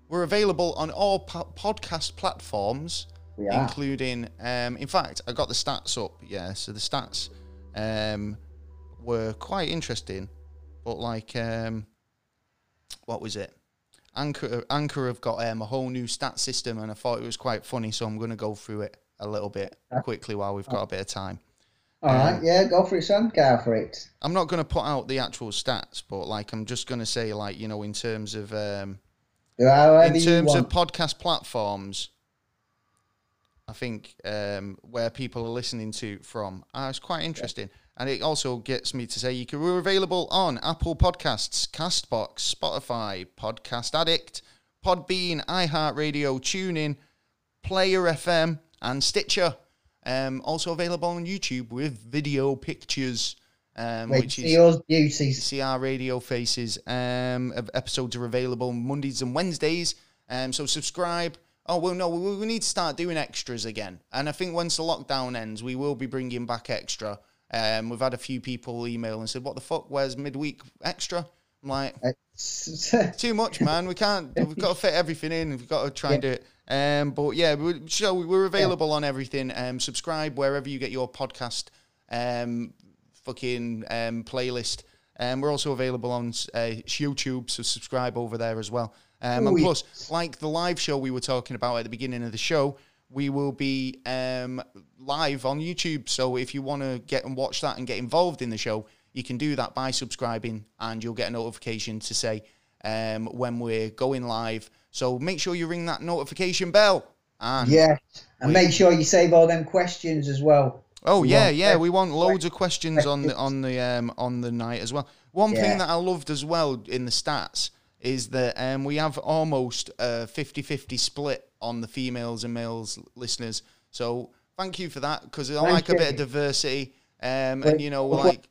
We're available on all podcast platforms, including. In fact, I got the stats up. Yeah, so the stats were quite interesting, but what was it? Anchor have got a whole new stat system, and I thought it was quite funny, so I'm going to go through it a little bit quickly while we've got a bit of time. Alright, yeah, go for it, son. Go for it. I'm not going to put out the actual stats, but I'm just going to say in terms of podcast platforms, I think where people are listening to from, it's quite interesting. And it also gets me to say we're available on Apple Podcasts, Castbox, Spotify, Podcast Addict, Podbean, iHeartRadio, TuneIn, Player FM, and Stitcher. Also available on YouTube with video pictures. Which is yours, beauties. See our radio faces. Episodes are available Mondays and Wednesdays. So subscribe. Oh, well, no, we need to start doing extras again. And I think once the lockdown ends, we will be bringing back extra. We've had a few people email and said, "What the fuck? Where's midweek extra?" I'm like, "Too much, man. We can't. We've got to fit everything in. We've got to try and do it." But yeah, we're available on everything. Subscribe wherever you get your podcast playlist. We're also available on YouTube, so subscribe over there as well. And plus, like the live show we were talking about at the beginning of the show. we will be live on YouTube. So if you want to get and watch that and get involved in the show, you can do that by subscribing, and you'll get a notification to say when we're going live. So make sure you ring that notification bell. And yeah, and make sure you save all them questions as well. Oh, yeah, yeah. We want loads of questions on the night as well. One thing that I loved as well in the stats is that we have almost a 50-50 split on the females and males listeners. So thank you for that, because I like a bit of diversity. And, you know, like...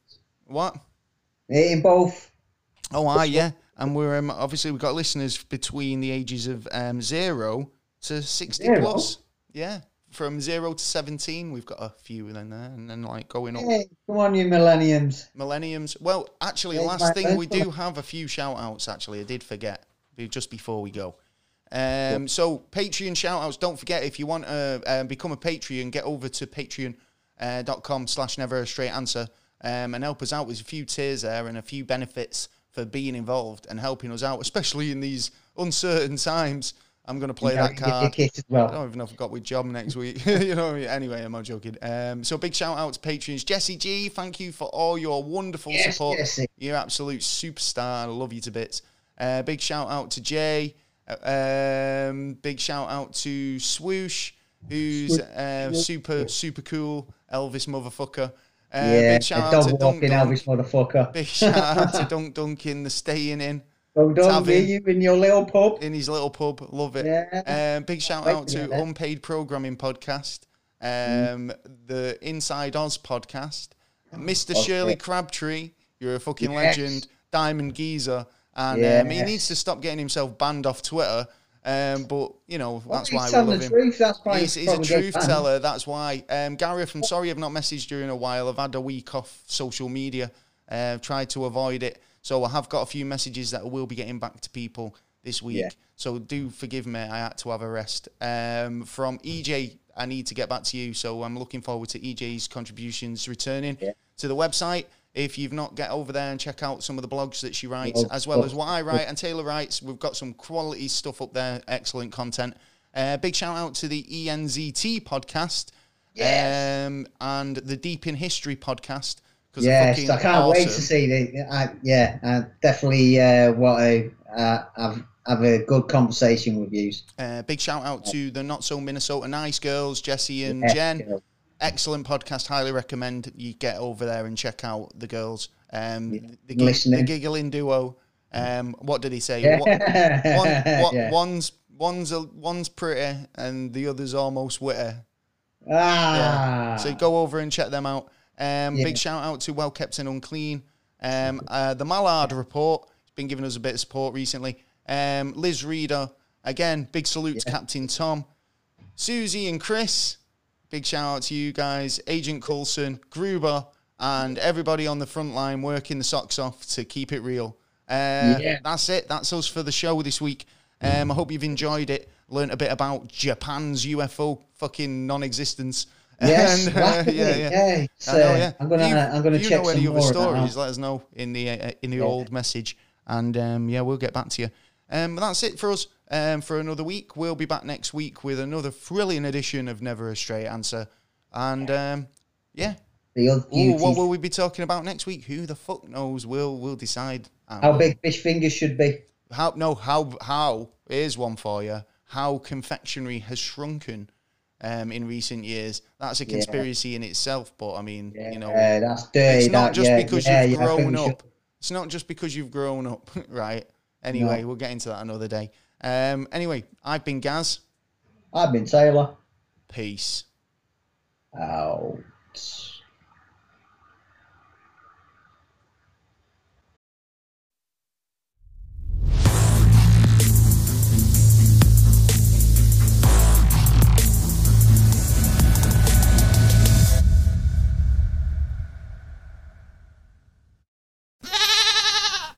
What? In both. Oh, yeah. And we're obviously we've got listeners between the ages of 0 to 60 plus. Yeah. From 0 to 17, we've got a few in there, and then like going up. Hey, come on, you millenniums! Millenniums. Well, actually, last thing, we do have a few shout outs. Actually, I did forget just before we go. So Patreon shout outs. Don't forget, if you want to become a Patreon, get over to patreon.com/neverstraightAnswer and help us out with a few tiers there and a few benefits for being involved and helping us out, especially in these uncertain times. I'm going to play that card. Well, I don't even know if I've got my job next week. You know, anyway, I'm not joking. So big shout out to patrons. Jesse G, thank you for all your wonderful support. Jesse. You're an absolute superstar. I love you to bits. Big shout out to Jay. Big shout out to Swoosh, who's super cool Elvis motherfucker. Big shout out to Dunk Elvis motherfucker. Big shout out to Dunk Duncan, the staying in. Well done, you in your little pub. In his little pub. Love it. Yeah. Big shout out to Unpaid Programming Podcast, the Inside Oz Podcast, Mr. Shirley Crabtree, you're a fucking legend, Diamond Geezer, and he needs to stop getting himself banned off Twitter, but, you know, that's why we love him. He's a truth teller, that's why. Gareth, I'm sorry I've not messaged you in a while. I've had a week off social media. I've tried to avoid it. So I have got a few messages that I will be getting back to people this week. Yeah. So do forgive me. I had to have a rest. From EJ, I need to get back to you. So I'm looking forward to EJ's contributions returning to the website. If you've not, get over there and check out some of the blogs that she writes, as well as what I write and Taylor writes. We've got some quality stuff up there. Excellent content. Big shout out to the ENZT podcast and the Deep in History podcast. Yes, I can't wait to see the. I definitely want to have a good conversation with you. Big shout out to the Not So Minnesota Nice Girls, Jessie and Jen. Girl. Excellent podcast, highly recommend you get over there and check out the girls. The giggling duo. What did he say? One's pretty and the other's almost witty. Ah, yeah. So go over and check them out. Big shout out to Well Kept and Unclean. The Mallard Report has been giving us a bit of support recently. Liz Reader, again, big salute to Captain Tom. Susie and Chris, big shout out to you guys. Agent Coulson, Gruber, and everybody on the front line working the socks off to keep it real. That's it. That's us for the show this week. I hope you've enjoyed it. Learned a bit about Japan's UFO fucking non-existence. Yes, and, I'm gonna check some more stories. Let us know in the old message, and we'll get back to you. That's it for us for another week. We'll be back next week with another thrilling edition of Never a Straight Answer, and what will we be talking about next week? Who the fuck knows? We'll decide. How big fish fingers should be? How? Here's one for you. How confectionery has shrunken. In recent years, that's a conspiracy in itself. But I mean, you know, that's dirty. It's not just because you've grown up. It's not just because you've grown up, right? Anyway, we'll get into that another day. Anyway, I've been Gaz. I've been Taylor. Peace. Out.